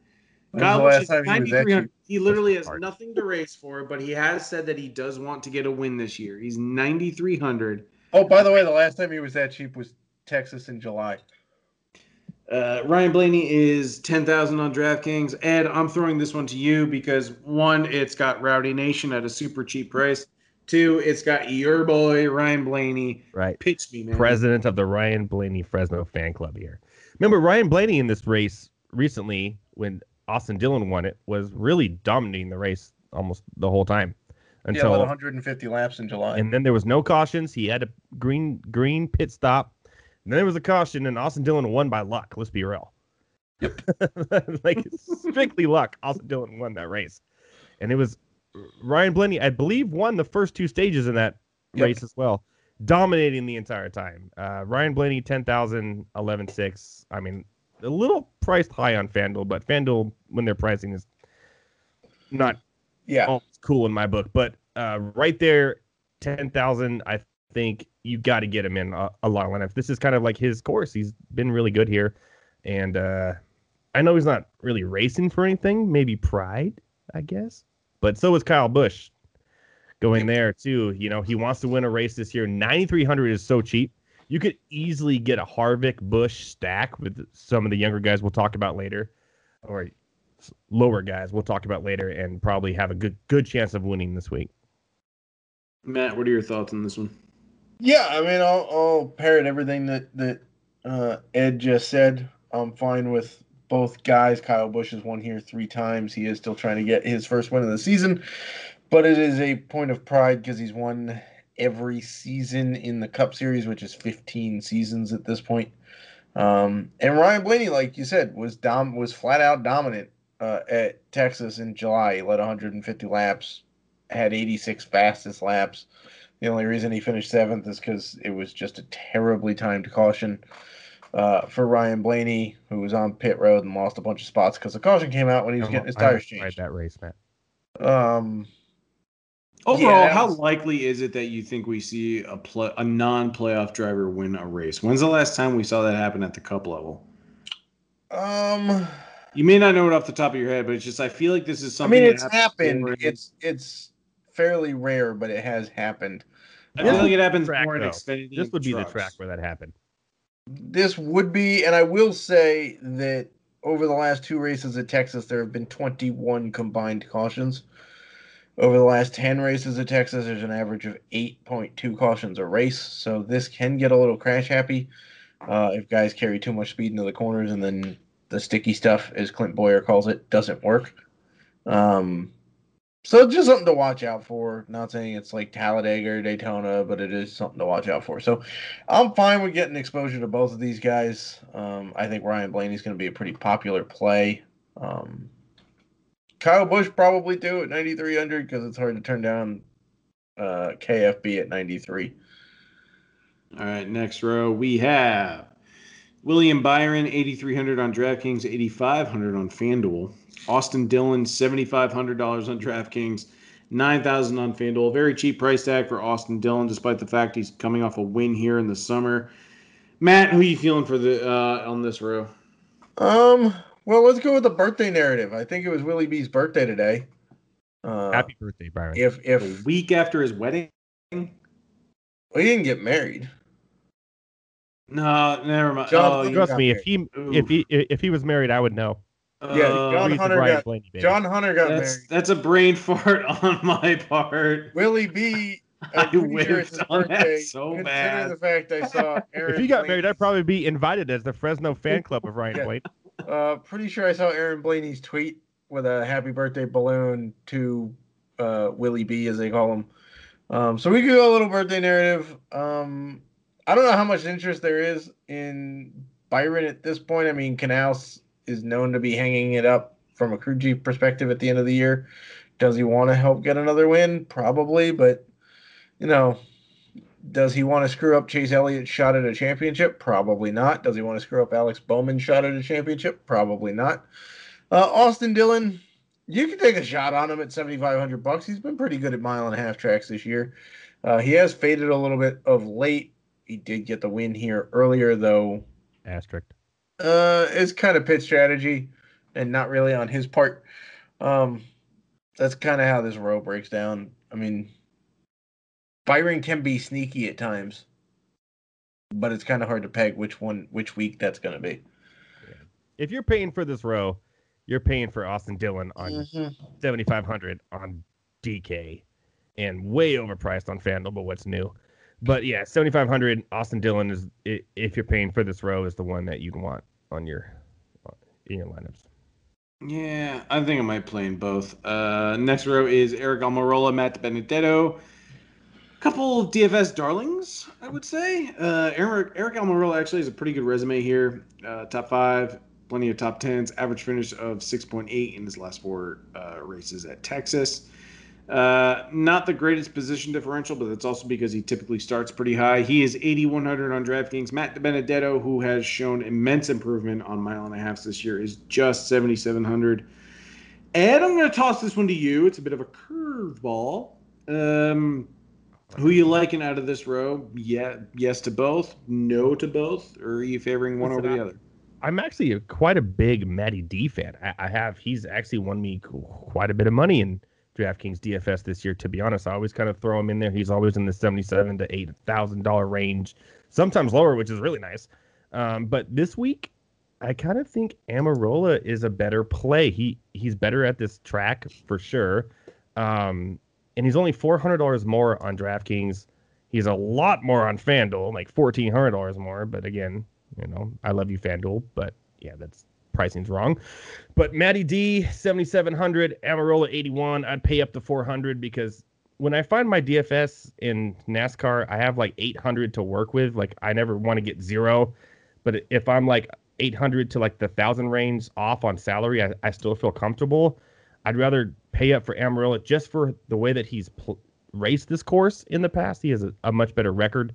Kyle Busch is ninety-three hundred. He literally has nothing to race for, but he has said that he does want to get a win this year. He's ninety-three hundred. Oh, by the way, the last time he was that cheap was Texas in July. Uh, Ryan Blaney is ten thousand on DraftKings. Ed, I'm throwing this one to you because, one, it's got Rowdy Nation at a super cheap price. Two, it's got your boy, Ryan Blaney. Right. Pitch me, man. President of the Ryan Blaney Fresno fan club here. Remember, Ryan Blaney in this race recently when Austin Dillon won it, was really dominating the race almost the whole time. Until, yeah, about one hundred fifty laps in July. And then there was no cautions. He had a green green pit stop. And then there was a caution, and Austin Dillon won by luck. Let's be real. Yep. Like, strictly luck. Austin Dillon won that race. And it was Ryan Blaney, I believe, won the first two stages in that yep. race as well. Dominating the entire time. Uh, Ryan Blaney, ten thousand, eleven six. I mean, a little priced high on FanDuel, but FanDuel, when they're pricing, is not yeah. all cool in my book. But uh, right there, ten thousand, I think you got to get him in a, a long lineup. This is kind of like his course. He's been really good here. And uh, I know he's not really racing for anything. Maybe pride, I guess. But so is Kyle Busch. Going there, too. You know, he wants to win a race this year. ninety-three hundred is so cheap. You could easily get a Harvick Busch stack with some of the younger guys we'll talk about later, or lower guys we'll talk about later, and probably have a good good chance of winning this week. Matt, what are your thoughts on this one? Yeah, I mean, I'll, I'll parrot everything that, that uh, Ed just said. I'm fine with both guys. Kyle Busch has won here three times. He is still trying to get his first win of the season. But it is a point of pride because he's won every season in the Cup Series, which is fifteen seasons at this point. Um, and Ryan Blaney, like you said, was dom was flat out dominant uh, at Texas in July. He led one hundred fifty laps, had eighty-six fastest laps. The only reason he finished seventh is because it was just a terribly timed caution uh, for Ryan Blaney, who was on pit road and lost a bunch of spots because the caution came out when he was getting his tires changed. I tried that race, Matt. Um. Overall, yeah, how was... likely is it that you think we see a play, a non-playoff driver win a race? When's the last time we saw that happen at the Cup level? Um, you may not know it off the top of your head, but it's just I feel like this is something. I mean, it's happened. It's it's fairly rare, but it has happened. I feel um, like it happens track, more in Xfinity. This would be trucks. The track where that happened. This would be, and I will say that over the last two races at Texas, there have been twenty-one combined cautions. Over the last ten races at Texas, there's an average of eight point two cautions a race, so this can get a little crash-happy uh, if guys carry too much speed into the corners and then the sticky stuff, as Clint Boyer calls it, doesn't work. Um, so just something to watch out for. Not saying it's like Talladega or Daytona, but it is something to watch out for. So I'm fine with getting exposure to both of these guys. Um, I think Ryan Blaney's going to be a pretty popular play. Um Kyle Busch probably do at ninety-three hundred because it's hard to turn down uh, K F B at ninety-three. All right, next row we have William Byron, eighty-three hundred on DraftKings, eighty-five hundred on FanDuel. Austin Dillon, seventy-five hundred dollars on DraftKings, nine thousand on FanDuel. Very cheap price tag for Austin Dillon, despite the fact he's coming off a win here in the summer. Matt, who are you feeling for the uh, on this row? Um. Well, let's go with the birthday narrative. I think it was Willie B's birthday today. Uh, Happy birthday, Byron. If if a week after his wedding? Well, he didn't get married. No, never mind. John oh, trust me, married. if he if he if he was married, I would know. Uh, yeah, John Hunter got Blaney, John Hunter got that's, married. That's a brain fart on my part. Willie B. I, I whiffed on birthday, that so bad. The fact I saw Aaron if he got Blaney's... married, I'd probably be invited as the Fresno fan club of Ryan Blaney. Uh, pretty sure I saw Aaron Blaney's tweet with a happy birthday balloon to uh, Willie B, as they call him. Um, so we could go a little birthday narrative. Um, I don't know how much interest there is in Byron at this point. I mean, Canales is known to be hanging it up from a crew chief perspective at the end of the year. Does he want to help get another win? Probably, but, you know... Does he want to screw up Chase Elliott's shot at a championship? Probably not. Does he want to screw up Alex Bowman's shot at a championship? Probably not. Uh, Austin Dillon, you can take a shot on him at seventy-five hundred bucks. He's been pretty good at mile and a half tracks this year. Uh, he has faded a little bit of late. He did get the win here earlier, though. Asterisk. Uh, it's kind of pit strategy and not really on his part. Um, that's kind of how this row breaks down. I mean... Byron can be sneaky at times, but it's kind of hard to peg which one, which week that's going to be. Yeah. If you're paying for this row, you're paying for Austin Dillon on mm-hmm. seventy-five hundred on D K and way overpriced on FanDuel, but what's new? But yeah, seventy-five hundred Austin Dillon is, if you're paying for this row, is the one that you'd want on your, in your lineups. Yeah, I think I might play in both. Uh, next row is Aric Almirola, Matt Benedetto. Couple D F S darlings, I would say. Uh, Eric, Aric Almirola actually has a pretty good resume here. Uh, top five, plenty of top tens, average finish of six point eight in his last four uh, races at Texas. Uh, not the greatest position differential, but that's also because he typically starts pretty high. He is eighty-one hundred on DraftKings. Matt DiBenedetto, who has shown immense improvement on mile and a half this year, is just seventy-seven hundred. Ed, I'm going to toss this one to you. It's a bit of a curveball. Um, who you liking out of this row? Yeah, yes to both, no to both, or are you favoring one over the other? I'm actually a, quite a big Matty D fan. I, I have he's actually won me quite a bit of money in DraftKings D F S this year. To be honest, I always kind of throw him in there. He's always in the seventy-seven to eight thousand dollar range, sometimes lower, which is really nice. Um, but this week, I kind of think Almirola is a better play. He he's better at this track for sure, um, and he's only four hundred dollars more on DraftKings. He's a lot more on FanDuel, like fourteen hundred dollars more. But again, you know, I love you, FanDuel, but yeah, that's. Pricing's wrong. But Matty D, seventy-seven hundred, Almirola, eighty-one. I'd pay up to four hundred because when I find my D F S in NASCAR, I have like eight hundred to work with. Like, I never want to get zero. But if I'm like eight hundred to like the one thousand range off on salary, I, I still feel comfortable. I'd rather pay up for Almirola just for the way that he's pl- raced this course in the past. He has a, a much better record.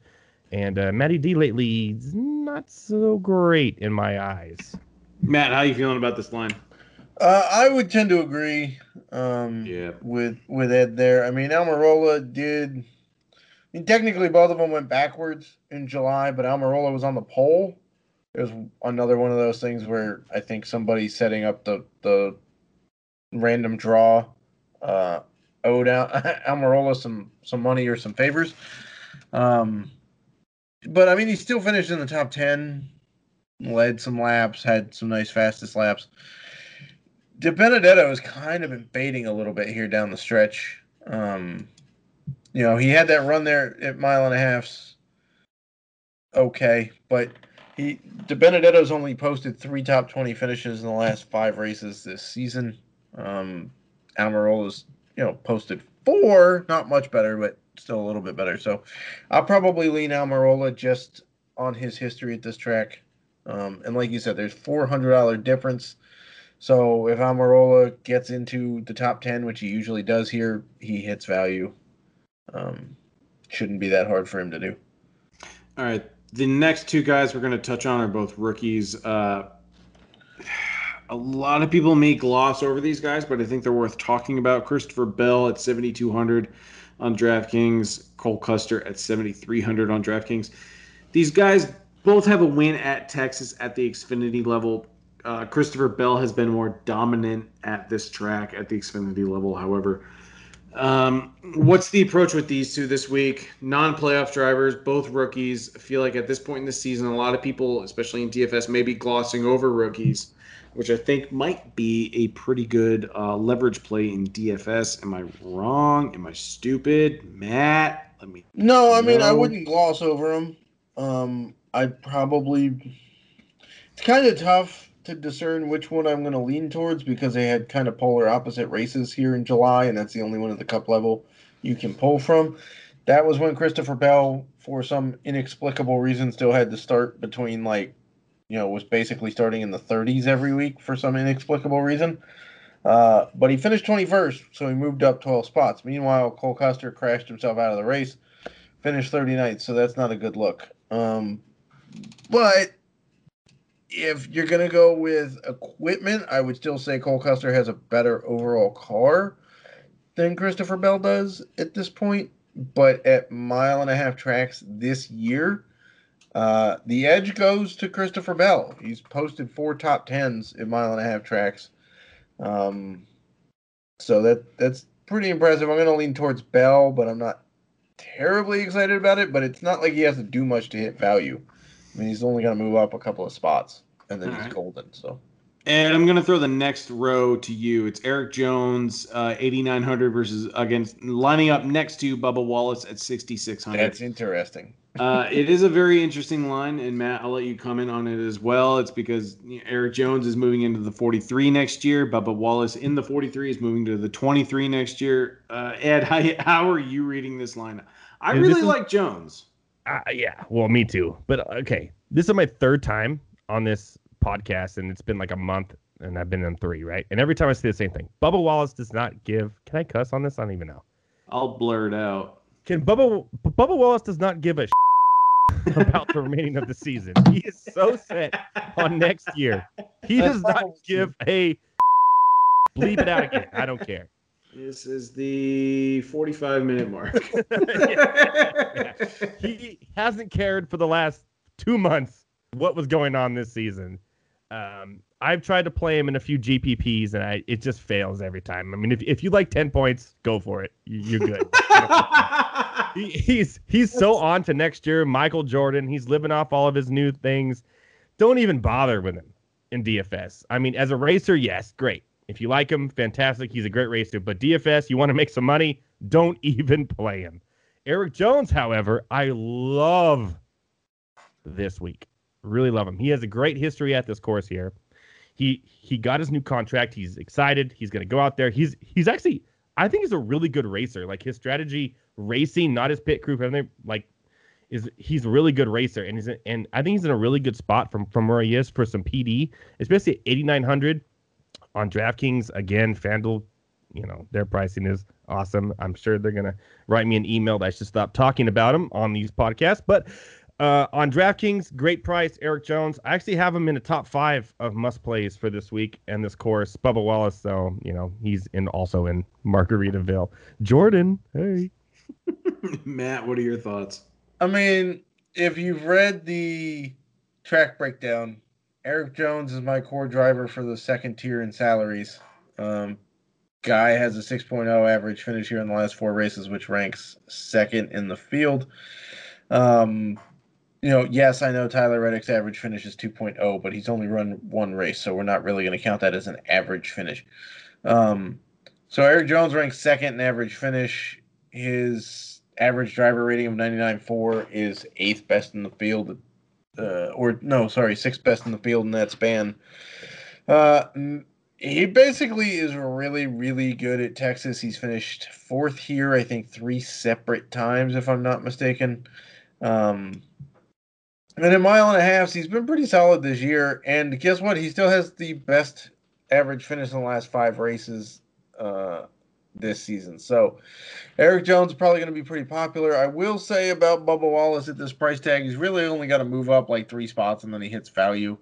And uh, Matty D lately is not so great in my eyes. Matt, how are you feeling about this line? Uh, I would tend to agree um, yeah. with with Ed there. I mean, Almirola did... I mean, technically, both of them went backwards in July, but Almirola was on the pole. It was another one of those things where I think somebody setting up the, the random draw uh, owed Al- Almirola some, some money or some favors. Um, but, I mean, he still finished in the top ten. Led some laps, had some nice fastest laps. DiBenedetto has kind of been fading a little bit here down the stretch. Um, you know, he had that run there at mile and a half's okay, but he DiBenedetto's only posted three top twenty finishes in the last five races this season. Um, Almirola's, you know, posted four, not much better, but still a little bit better. So I'll probably lean Almirola just on his history at this track. Um, and like you said, there's four hundred dollars difference. So if Almirola gets into the top ten, which he usually does here, he hits value. Um, shouldn't be that hard for him to do. All right. The next two guys we're going to touch on are both rookies. Uh, a lot of people may gloss over these guys, but I think they're worth talking about. Christopher Bell at seventy-two hundred on DraftKings. Cole Custer at seventy-three hundred on DraftKings. These guys... both have a win at Texas at the Xfinity level. Uh, Christopher Bell has been more dominant at this track at the Xfinity level, however. Um, what's the approach with these two this week? Non-playoff drivers, both rookies. I feel like at this point in the season, a lot of people, especially in D F S, may be glossing over rookies, which I think might be a pretty good uh, leverage play in D F S. Am I wrong? Am I stupid? Matt, let me No, I know. mean, I wouldn't gloss over them. Um, I probably – it's kind of tough to discern which one I'm going to lean towards because they had kind of polar opposite races here in July, and that's the only one at the Cup level you can pull from. That was when Christopher Bell, for some inexplicable reason, still had to start between like – you know, was basically starting in the thirties every week for some inexplicable reason. Uh, but he finished twenty-first, so he moved up twelve spots. Meanwhile, Cole Custer crashed himself out of the race, finished thirty-ninth, so that's not a good look. Um But if you're going to go with equipment, I would still say Cole Custer has a better overall car than Christopher Bell does at this point. But at mile and a half tracks this year, uh, the edge goes to Christopher Bell. He's posted four top tens at mile and a half tracks. Um, so that that's pretty impressive. I'm going to lean towards Bell, but I'm not terribly excited about it. But it's not like he has to do much to hit value. I mean, he's only going to move up a couple of spots, and then All he's right. golden. So, and I'm going to throw the next row to you. It's Eric Jones, uh, eighty-nine hundred versus against lining up next to Bubba Wallace at sixty-six hundred. That's interesting. uh, it is a very interesting line, and Matt, I'll let you comment on it as well. It's because you know, Eric Jones is moving into the forty-three next year. Bubba Wallace in the forty-three is moving to the twenty-three next year. Uh, Ed, how, how are you reading this line? I is really like is- Jones. Uh, yeah, well, me too. But, okay, this is my third time on this podcast, and it's been like a month and I've been in three, right? And every time I see the same thing. Bubba Wallace does not give... Can I cuss on this? I don't even know. I'll blur it out. Can Bubba... Bubba Wallace does not give a shit about the remaining of the season. He is so set on next year. He does not give a shit. Bleep it out again. I don't care. This is the forty-five minute mark. yeah. Yeah. He hasn't cared for the last two months what was going on this season. Um, I've tried to play him in a few G P Ps, and I it just fails every time. I mean, if if you like ten points, go for it. You're good. he, he's he's so on to next year. Michael Jordan, he's living off all of his new things. Don't even bother with him in D F S. I mean, as a racer, yes, great. If you like him, fantastic. He's a great racer. But D F S, you want to make some money, don't even play him. Eric Jones, however, I love this week. Really love him. He has a great history at this course here. He he got his new contract. He's excited. He's going to go out there. He's he's actually, I think he's a really good racer. Like his strategy racing, not his pit crew, everything, like is he's a really good racer. And he's and I think he's in a really good spot from, from where he is for some P D, especially at eighty-nine hundred. On DraftKings, again, FanDuel, you know, their pricing is awesome. I'm sure they're going to write me an email that I should stop talking about them on these podcasts. But uh, on DraftKings, great price, Eric Jones. I actually have him in the top five of must-plays for this week and this course. Bubba Wallace, so, you know, he's in also in Margaritaville. Jordan, hey. Matt, what are your thoughts? I mean, if you've read the track breakdown, Eric Jones is my core driver for the second tier in salaries. Um, guy has a six point oh average finish here in the last four races, which ranks second in the field. Um, you know, yes, I know Tyler Reddick's average finish is two point oh, but he's only run one race, so we're not really going to count that as an average finish. Um, so Eric Jones ranks second in average finish. His average driver rating of ninety-nine point four is eighth best in the field. Uh, or no, sorry, sixth best in the field in that span. Uh, he basically is really, really good at Texas. He's finished fourth here, I think, three separate times, if I'm not mistaken. Um, and in mile and a half, he's been pretty solid this year. And guess what? He still has the best average finish in the last five races uh, this season. So Eric Jones is probably going to be pretty popular. I will say about Bubba Wallace at this price tag, he's really only got to move up like three spots and then he hits value.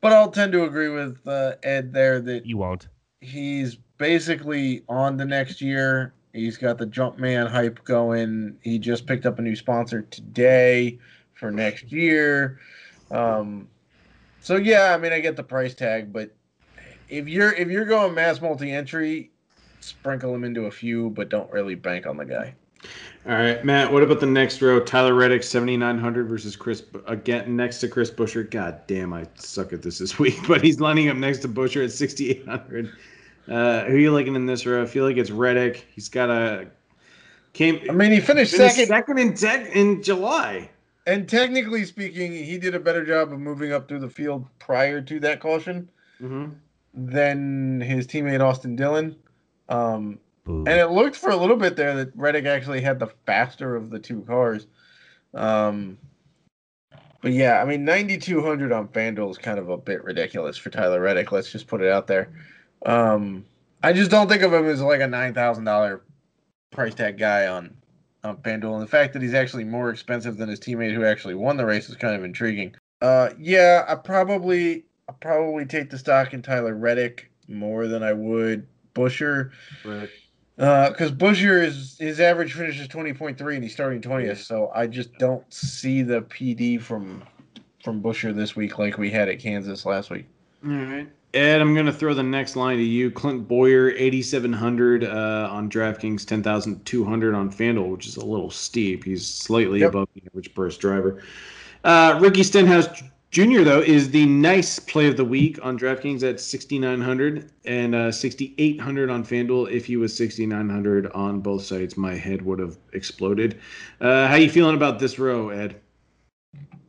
But I'll tend to agree with uh, Ed there that you won't. He's basically on the next year. He's got the Jumpman hype going. He just picked up a new sponsor today for next year. Um, so yeah, I mean, I get the price tag, but if you're if you're going mass multi-entry, sprinkle him into a few, but don't really bank on the guy. All right, Matt, what about the next row? Tyler Reddick, seventy-nine hundred versus Chris, again, next to Chris Buescher. God damn, I suck at this this week, but he's lining up next to Buescher at sixty-eight hundred. Uh, who are you liking in this row? I feel like it's Reddick. He's got a came. I mean, he finished, finished second. Second in, tech in July. And technically speaking, he did a better job of moving up through the field prior to that caution mm-hmm. than his teammate Austin Dillon. Um, and it looked for a little bit there that Reddick actually had the faster of the two cars. Um, but yeah, I mean, ninety-two hundred on FanDuel is kind of a bit ridiculous for Tyler Reddick. Let's just put it out there. Um, I just don't think of him as like a nine thousand dollars price tag guy on, on FanDuel. And the fact that he's actually more expensive than his teammate who actually won the race is kind of intriguing. Uh, yeah, I probably, I probably take the stock in Tyler Reddick more than I would Buescher, because uh, Buescher is his average finish is twenty point three, and he's starting twentieth. So I just don't see the P D from from Buescher this week like we had at Kansas last week. All right, Ed, I'm gonna throw the next line to you. Clint Boyer, eighty seven hundred uh, on DraftKings, ten thousand two hundred on FanDuel, which is a little steep. He's slightly yep. above the average purse driver. Uh, Ricky Stenhouse Junior, though, is the nice play of the week on DraftKings at sixty-nine hundred and uh, sixty-eight hundred on FanDuel. If he was sixty-nine hundred on both sides, my head would have exploded. Uh, how you feeling about this row, Ed?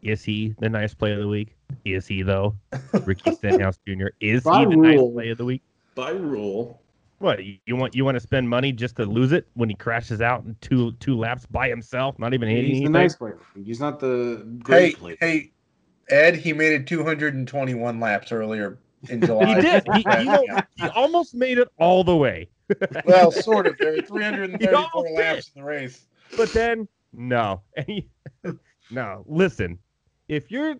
Is he the nice play of the week? Is he, though? Ricky Stenhouse Junior Is By he the rule. nice play of the week? By rule. What, you want you want to spend money just to lose it when he crashes out in two two laps by himself, not even hitting He's anything? The nice play. He's not the great hey, play. Hey, Ed, he made it two hundred twenty-one laps earlier in July. He did. He, he, yeah. he almost made it all the way. Well, sort of. There were three hundred thirty-four laps in the race. But then, no. No, listen. If you're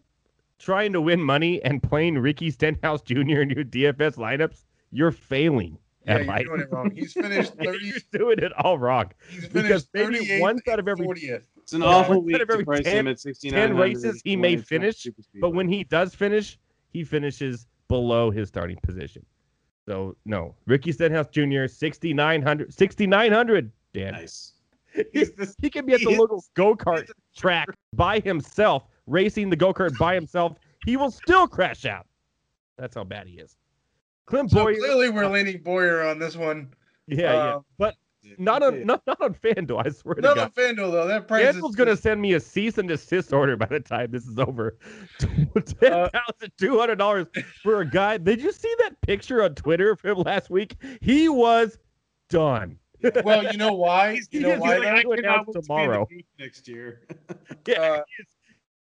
trying to win money and playing Ricky Stenhouse Junior in your D F S lineups, you're failing. Yeah, you're doing it wrong. He's finished thirty. He's doing it all wrong. He's finished maybe one out of every fortieth. It's an awful week. Out of every ten, ten races he may finish, but when he does finish, he finishes below his starting position. So no, Ricky Stenhouse Junior sixty-nine hundred, sixty-nine hundred. Dan, nice. He's, he can be at the local go-kart track by himself, racing the go-kart by himself. He will still crash out. That's how bad he is. Clint Boyer. So clearly, we're leaning Boyer on this one. Yeah, uh, yeah. But not on not, not on FanDuel, I swear to God. Not on FanDuel, though. That price FanDuel's is going to send me a cease and desist order by the time this is over. ten thousand two hundred dollars for a guy. Did you see that picture on Twitter of him last week? He was done. Well, you know why? You know why? Like, I cannot tomorrow. To next year. Yeah, uh,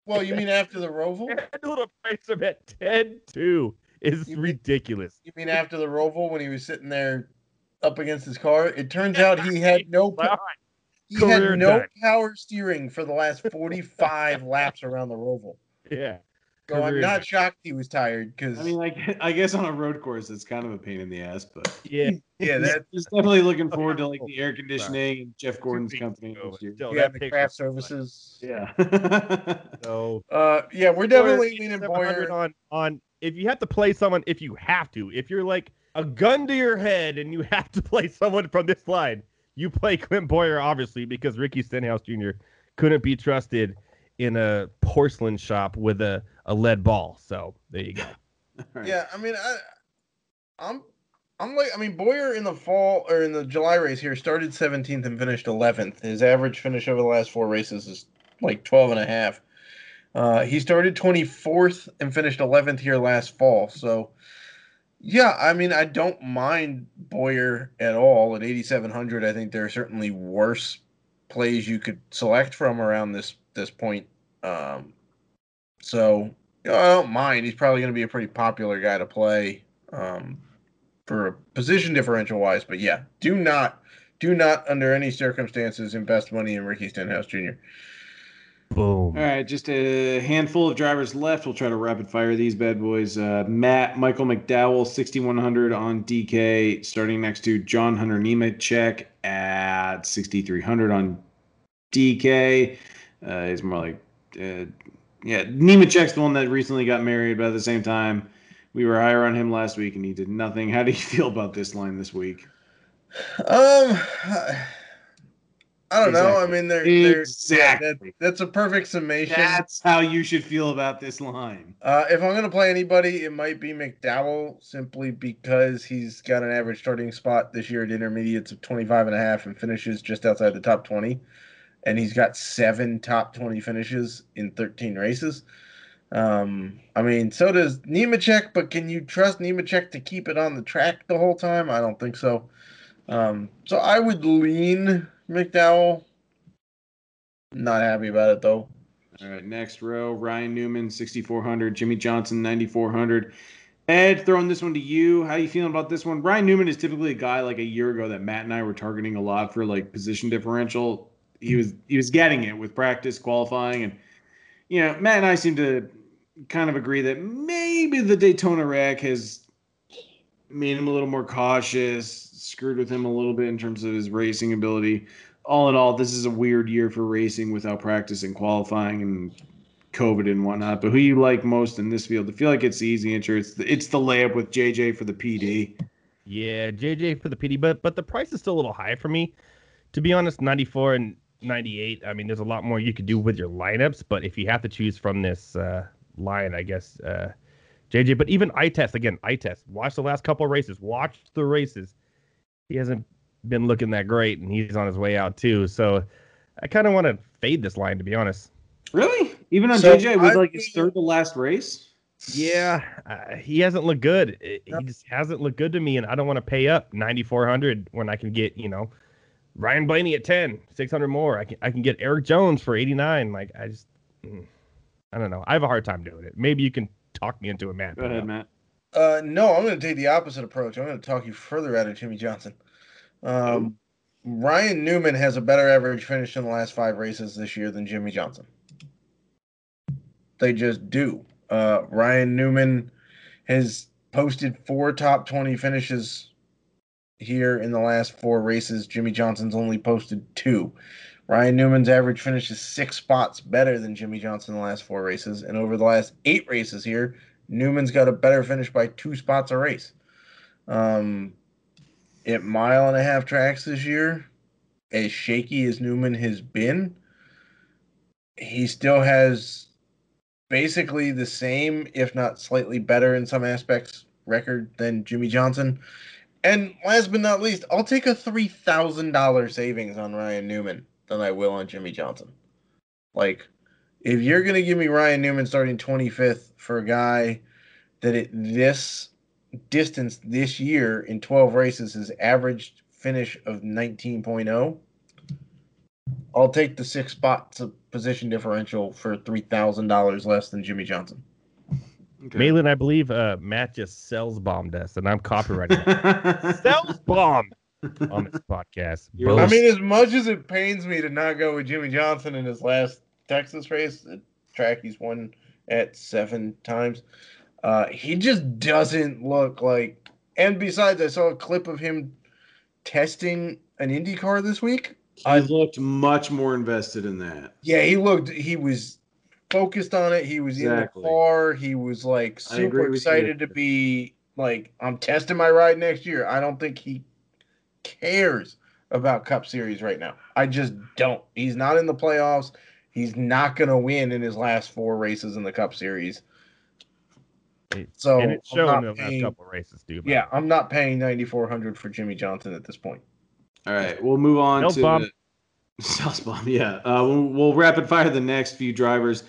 well, you mean after the Roval? FanDuel to price him at ten two. It's you ridiculous. Mean, you mean after the Roval when he was sitting there up against his car? It turns out he had no po- he Career had no time. power steering for the last forty-five laps around the Roval. Yeah. So Career I'm not time. shocked he was tired because I mean, like, I guess on a road course it's kind of a pain in the ass, but yeah, yeah, that's he's definitely looking forward to like the air conditioning and Jeff Gordon's company. Yeah, the craft services. Yeah. So uh, yeah, we're definitely leaning Boyer on on. If you have to play someone, if you have to, if you're like a gun to your head and you have to play someone from this line, you play Clint Boyer, obviously, because Ricky Stenhouse Junior couldn't be trusted in a porcelain shop with a, a lead ball. So there you go. Right. Yeah, I mean, I, I'm, I'm like, I mean, Boyer in the fall or in the July race here started seventeenth and finished eleventh. His average finish over the last four races is like twelve and a half. Uh, he started twenty-fourth and finished eleventh here last fall. So, yeah, I mean, I don't mind Boyer at all. At eighty-seven hundred, I think there are certainly worse plays you could select from around this, this point. Um, so, you know, I don't mind. He's probably going to be a pretty popular guy to play um, for a position differential-wise. But, yeah, do not, do not under any circumstances invest money in Ricky Stenhouse Junior Boom. All right, just a handful of drivers left. We'll try to rapid fire these bad boys. Uh, Matt, Michael McDowell, sixty-one hundred on D K, starting next to John Hunter Nemechek at sixty-three hundred on D K. Uh, he's more like, uh, yeah, Nemechek's the one that recently got married, but at the same time, we were higher on him last week and he did nothing. How do you feel about this line this week? Um. I don't exactly. know. I mean, they're, they're exactly. Yeah, that, that's a perfect summation. That's how you should feel about this line. Uh, if I'm going to play anybody, it might be McDowell simply because he's got an average starting spot this year at intermediates of twenty-five and a half and finishes just outside the top twenty. And he's got seven top twenty finishes in thirteen races. Um, I mean, so does Nemechek, but can you trust Nemechek to keep it on the track the whole time? I don't think so. Um, so I would lean McDowell. Not happy about it, though. All right, next row, Ryan Newman, sixty-four hundred. Jimmie Johnson, ninety-four hundred. Ed, throwing this one to you. How are you feeling about this one? Ryan Newman is typically a guy like a year ago that Matt and I were targeting a lot for, like, position differential. He was he was getting it with practice, qualifying, and, you know, Matt and I seem to kind of agree that maybe the Daytona wreck has made him a little more cautious, screwed with him a little bit in terms of his racing ability. All in all, this is a weird year for racing without practice and qualifying and COVID and whatnot. But who you like most in this field? I feel like it's the easy answer. It's the, it's the layup with J J for the P D. Yeah, J J for the P D, but but the price is still a little high for me. To be honest, ninety-four and ninety-eight. I mean, there's a lot more you could do with your lineups, but if you have to choose from this uh, line, I guess uh, J J. But even iTest again, iTest. Watch the last couple of races. Watch the races. He hasn't been looking that great, and he's on his way out, too. So I kind of want to fade this line, to be honest. Really? Even on so J J, with like his third to last race? Yeah, uh, he hasn't looked good. He yep. just hasn't looked good to me, and I don't want to pay up ninety-four hundred when I can get, you know, Ryan Blaney at ten, six hundred more. I can I can get Eric Jones for eighty-nine. Like, I just, I don't know. I have a hard time doing it. Maybe you can talk me into it, Matt. Go ahead, Matt. Uh, no, I'm going to take the opposite approach. I'm going to talk you further out of Jimmie Johnson. Um, Ryan Newman has a better average finish in the last five races this year than Jimmie Johnson. They just do. Uh, Ryan Newman has posted four top twenty finishes here in the last four races. Jimmie Johnson's only posted two. Ryan Newman's average finish is six spots better than Jimmie Johnson in the last four races. And over the last eight races here, Newman's got a better finish by two spots a race. Um, at mile and a half tracks this year, as shaky as Newman has been, he still has basically the same, if not slightly better in some aspects, record than Jimmie Johnson. And last but not least, I'll take a three thousand dollars savings on Ryan Newman than I will on Jimmie Johnson. Like, if you're going to give me Ryan Newman starting twenty-fifth for a guy that at this distance this year in twelve races has averaged finish of nineteen point oh, I'll take the six spots of position differential for three thousand dollars less than Jimmie Johnson. Okay. Maitland, I believe uh, Matt just sells bombed us, and I'm copyrighting it. Sells bomb on this podcast. Both. I mean, as much as it pains me to not go with Jimmie Johnson in his last Texas race, the track he's won at seven times, uh, he just doesn't look like. And besides, I saw a clip of him testing an Indy car this week. He I looked much more invested in that. Yeah, he looked. He was focused on it. He was exactly. in the car. He was like super excited to be like, I'm testing my ride next year. I don't think he cares about Cup Series right now. I just don't. He's not in the playoffs. He's not going to win in his last four races in the Cup Series. So and it's shown in the last couple races, dude. Yeah, I'm not paying nine thousand four hundred dollars for Jimmie Johnson at this point. All right, we'll move on South to bomb. South bomb. Yeah, uh, we'll, we'll rapid fire the next few drivers: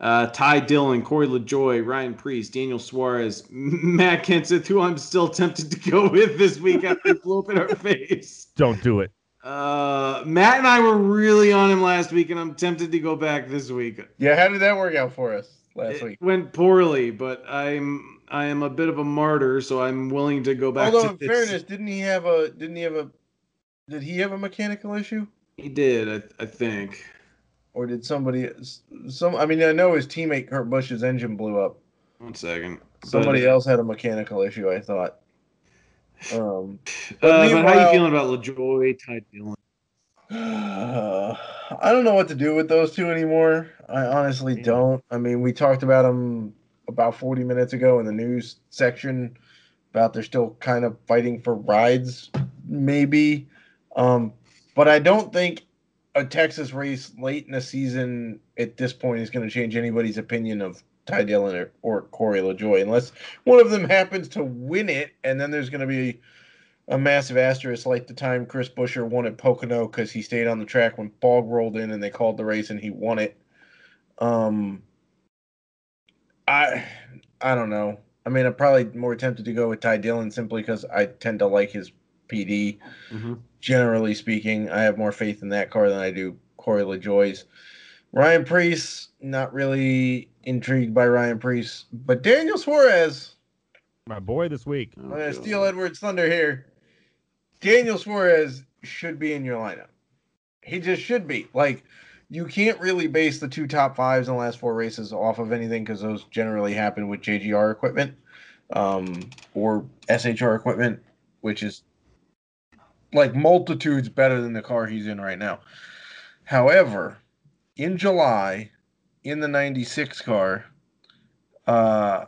uh, Ty Dillon, Corey LaJoie, Ryan Preece, Daniel Suarez, Matt Kenseth, who I'm still tempted to go with this week after he blew up in our face. Don't do it. Uh, Matt and I were really on him last week, and I'm tempted to go back this week. Yeah, how did that work out for us last it week? It went poorly, but I'm I am a bit of a martyr, so I'm willing to go back. Although, to in this. fairness, didn't he have a didn't he have a Did he have a mechanical issue? He did, I, I think. Or did somebody? Some, I mean, I know his teammate Kurt Busch's engine blew up. One second. Somebody but, else had a mechanical issue, I thought. Um, but, uh, but how are you feeling about LaJoie, Ty Dillon? Uh, I don't know what to do with those two anymore. I honestly yeah. don't. I mean, we talked about them about forty minutes ago in the news section about they're still kind of fighting for rides, maybe. Um, but I don't think a Texas race late in the season at this point is going to change anybody's opinion of Ty Dillon or, or Corey LaJoie, unless one of them happens to win it. And then there's going to be a massive asterisk like the time Chris Buescher won at Pocono because he stayed on the track when fog rolled in and they called the race and he won it. Um, I, I don't know. I mean, I'm probably more tempted to go with Ty Dillon simply because I tend to like his P D. Mm-hmm. Generally speaking, I have more faith in that car than I do Corey LaJoie's. Ryan Preece, not really intrigued by Ryan Preece, but Daniel Suarez, my boy this week. I'm gonna steal Edwards' thunder here. Daniel Suarez should be in your lineup. He just should be. Like, you can't really base the two top fives in the last four races off of anything because those generally happen with J G R equipment um, or S H R equipment, which is like multitudes better than the car he's in right now. However, in July, in the ninety-six car, uh,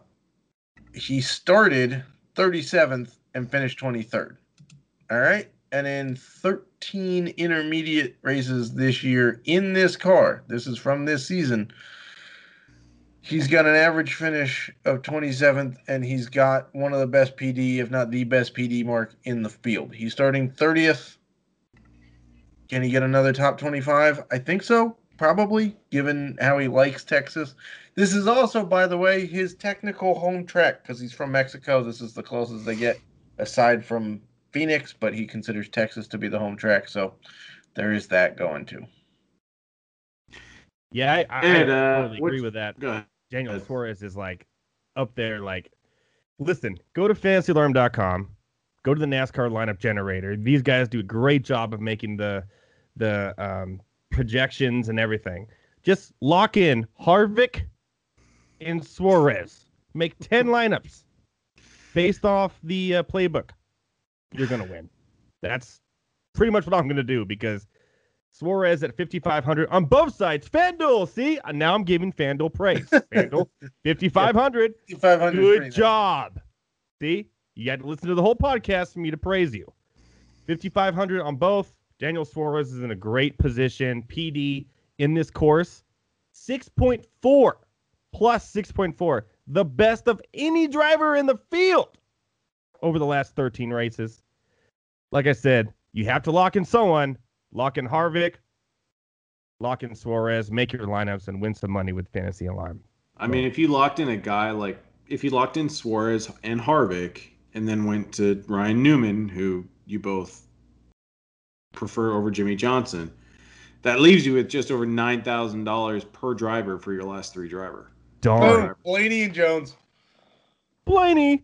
he started thirty-seventh and finished twenty-third. All right? And in thirteen intermediate races this year in this car, this is from this season, he's got an average finish of twenty-seventh, and he's got one of the best P D, if not the best P D mark in the field. He's starting thirtieth. Can he get another top twenty-five? I think so, probably, given how he likes Texas. This is also, by the way, his technical home track, because he's from Mexico. This is the closest they get, aside from Phoenix, but he considers Texas to be the home track, so there is that going, too. Yeah, I, I and, uh, totally agree with that. Daniel Suarez is like up there, like listen, go to fantasy alarm dot com, go to the NASCAR lineup generator. These guys do a great job of making the the um, projections and everything. Just lock in Harvick and Suarez. Make ten lineups based off the uh, playbook. You're going to win. That's pretty much what I'm going to do, because Suarez at fifty-five hundred on both sides. FanDuel, see? Now I'm giving FanDuel praise. FanDuel, fifty-five hundred. Yeah, fifty-five hundred good job. Nice. See? You had to listen to the whole podcast for me to praise you. fifty-five hundred on both. Daniel Suarez is in a great position. P D in this course. six point four plus six point four. The best of any driver in the field over the last thirteen races. Like I said, you have to lock in someone. Lock in Harvick, lock in Suarez, make your lineups, and win some money with Fantasy Alarm. I mean, if you locked in a guy like, if you locked in Suarez and Harvick, and then went to Ryan Newman, who you both prefer over Jimmie Johnson, that leaves you with just over nine thousand dollars per driver for your last three driver. Darn. Oh, Blaney and Jones. Blaney.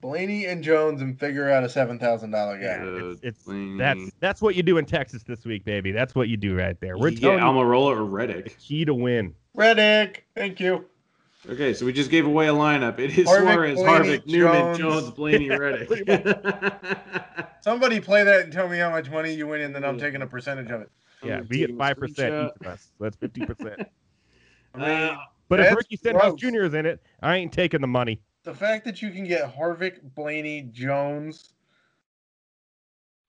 Blaney and Jones, and figure out a seven thousand dollar guy. Yeah, it's, it's, that's that's what you do in Texas this week, baby. That's what you do right there. We're yeah, Almirola or Reddick. The key to win. Reddick, thank you. Okay, so we just gave away a lineup. It is Harvick, Suarez, Blaney, Harvick, Newman, Jones, Jones Blaney, yeah, Reddick. Somebody play that and tell me how much money you win, and then I'm yeah. taking a percentage of it. Yeah, we get five percent each of us. So that's fifty percent. I mean, uh, but if Ricky Stenhouse Junior is in it, I ain't taking the money. The fact that you can get Harvick, Blaney, Jones,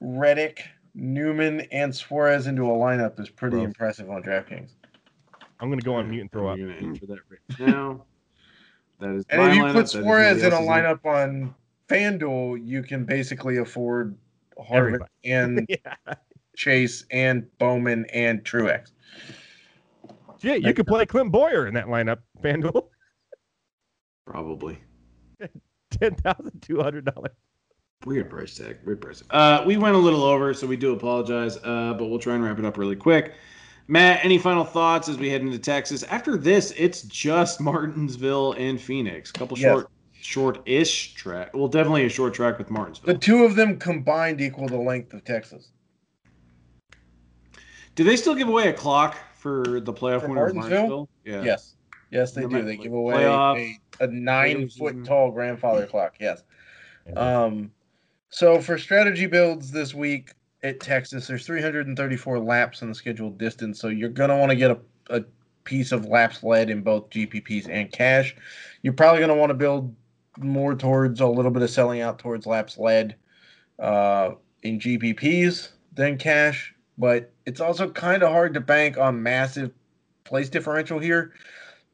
Reddick, Newman, and Suarez into a lineup is pretty Gross. impressive on DraftKings. I'm going to go on mute and throw I'm up. Enter that right now. That is and if you lineup, put Suarez in a lineup name. on FanDuel, you can basically afford Harvick Everybody. and yeah. Chase and Bowman and Truex. Yeah, you like, could play Clint Boyer in that lineup, FanDuel. Probably. Ten thousand two hundred dollars. Weird price tag. Weird price tag. Uh, we went a little over, so we do apologize. Uh, but we'll try and wrap it up really quick. Matt, any final thoughts as we head into Texas? After this, it's just Martinsville and Phoenix. A couple yes. short, short-ish track. Well, definitely a short track with Martinsville. The two of them combined equal the length of Texas. Do they still give away a clock for the playoff for winner Martinsville? of Martinsville? Yeah. Yes. Yes, they do. They give away playoff, a, a nine-foot-tall grandfather clock, yes. Um, so for strategy builds this week at Texas, there's three hundred thirty-four laps in the scheduled distance, so you're going to want to get a, a piece of laps led in both G P Ps and cash. You're probably going to want to build more towards a little bit of selling out towards laps led uh, in G P Ps than cash, but it's also kind of hard to bank on massive place differential here,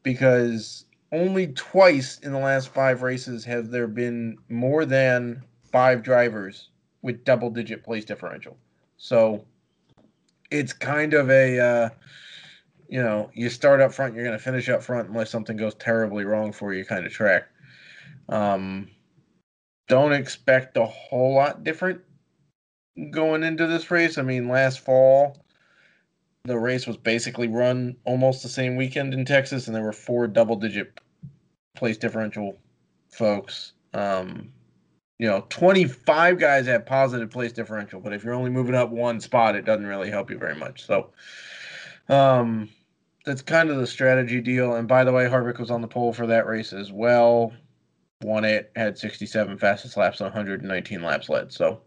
because only twice in the last five races have there been more than five drivers with double-digit place differential. So it's kind of a, uh, you know, you start up front, you're going to finish up front unless something goes terribly wrong for you kind of track. Um, don't expect a whole lot different going into this race. I mean, last fall, the race was basically run almost the same weekend in Texas, and there were four double-digit place differential folks. Um, you know, twenty-five guys had positive place differential, but if you're only moving up one spot, it doesn't really help you very much. So um, that's kind of the strategy deal. And by the way, Harvick was on the pole for that race as well. Won it, had sixty-seven fastest laps on one hundred nineteen laps led. So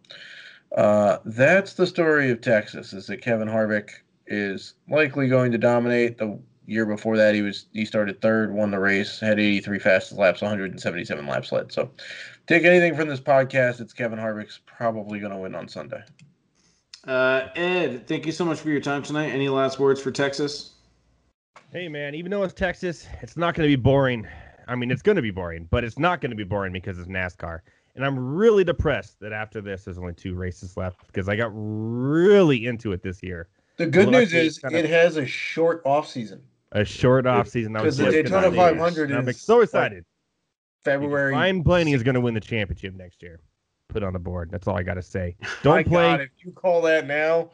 uh, that's the story of Texas, is that Kevin Harvick is likely going to dominate. The year before that, he was he started third, won the race, had eighty-three fastest laps, one hundred seventy-seven laps led. So take anything from this podcast, it's Kevin Harvick's probably going to win on Sunday. Uh, Ed, thank you so much for your time tonight. Any last words for Texas? Hey, man, even though it's Texas, it's not going to be boring. I mean, it's going to be boring, but it's not going to be boring because it's NASCAR. And I'm really depressed that after this, there's only two races left because I got really into it this year. The good well, news is kind of, it has a short off season. A short off season. Because the Daytona five hundred is. I'm so excited. February. Ryan Blaney is going to win the championship next year. Put on the board. That's all I got to say. Don't My play. God, if you call that now,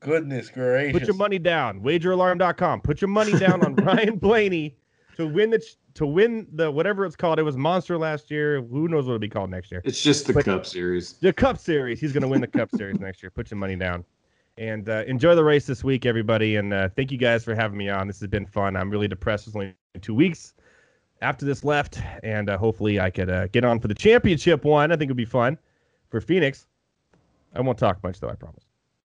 goodness gracious. Put your money down. wager alarm dot com. Put your money down on Ryan Blaney to win the to win the whatever it's called. It was Monster last year. Who knows what it'll be called next year? It's just the but Cup Series. The Cup Series. He's going to win the Cup Series next year. Put your money down. And uh, enjoy the race this week, everybody. And uh, thank you guys for having me on. This has been fun. I'm really depressed. It's only two weeks after this left. And uh, hopefully I could uh, get on for the championship one. I think it would be fun for Phoenix. I won't talk much, though, I promise.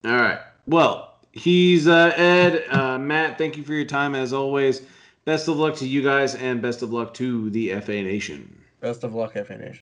All right. Well, he's uh, Ed. Uh, Matt, thank you for your time, as always. Best of luck to you guys, and best of luck to the F A Nation. Best of luck, F A Nation.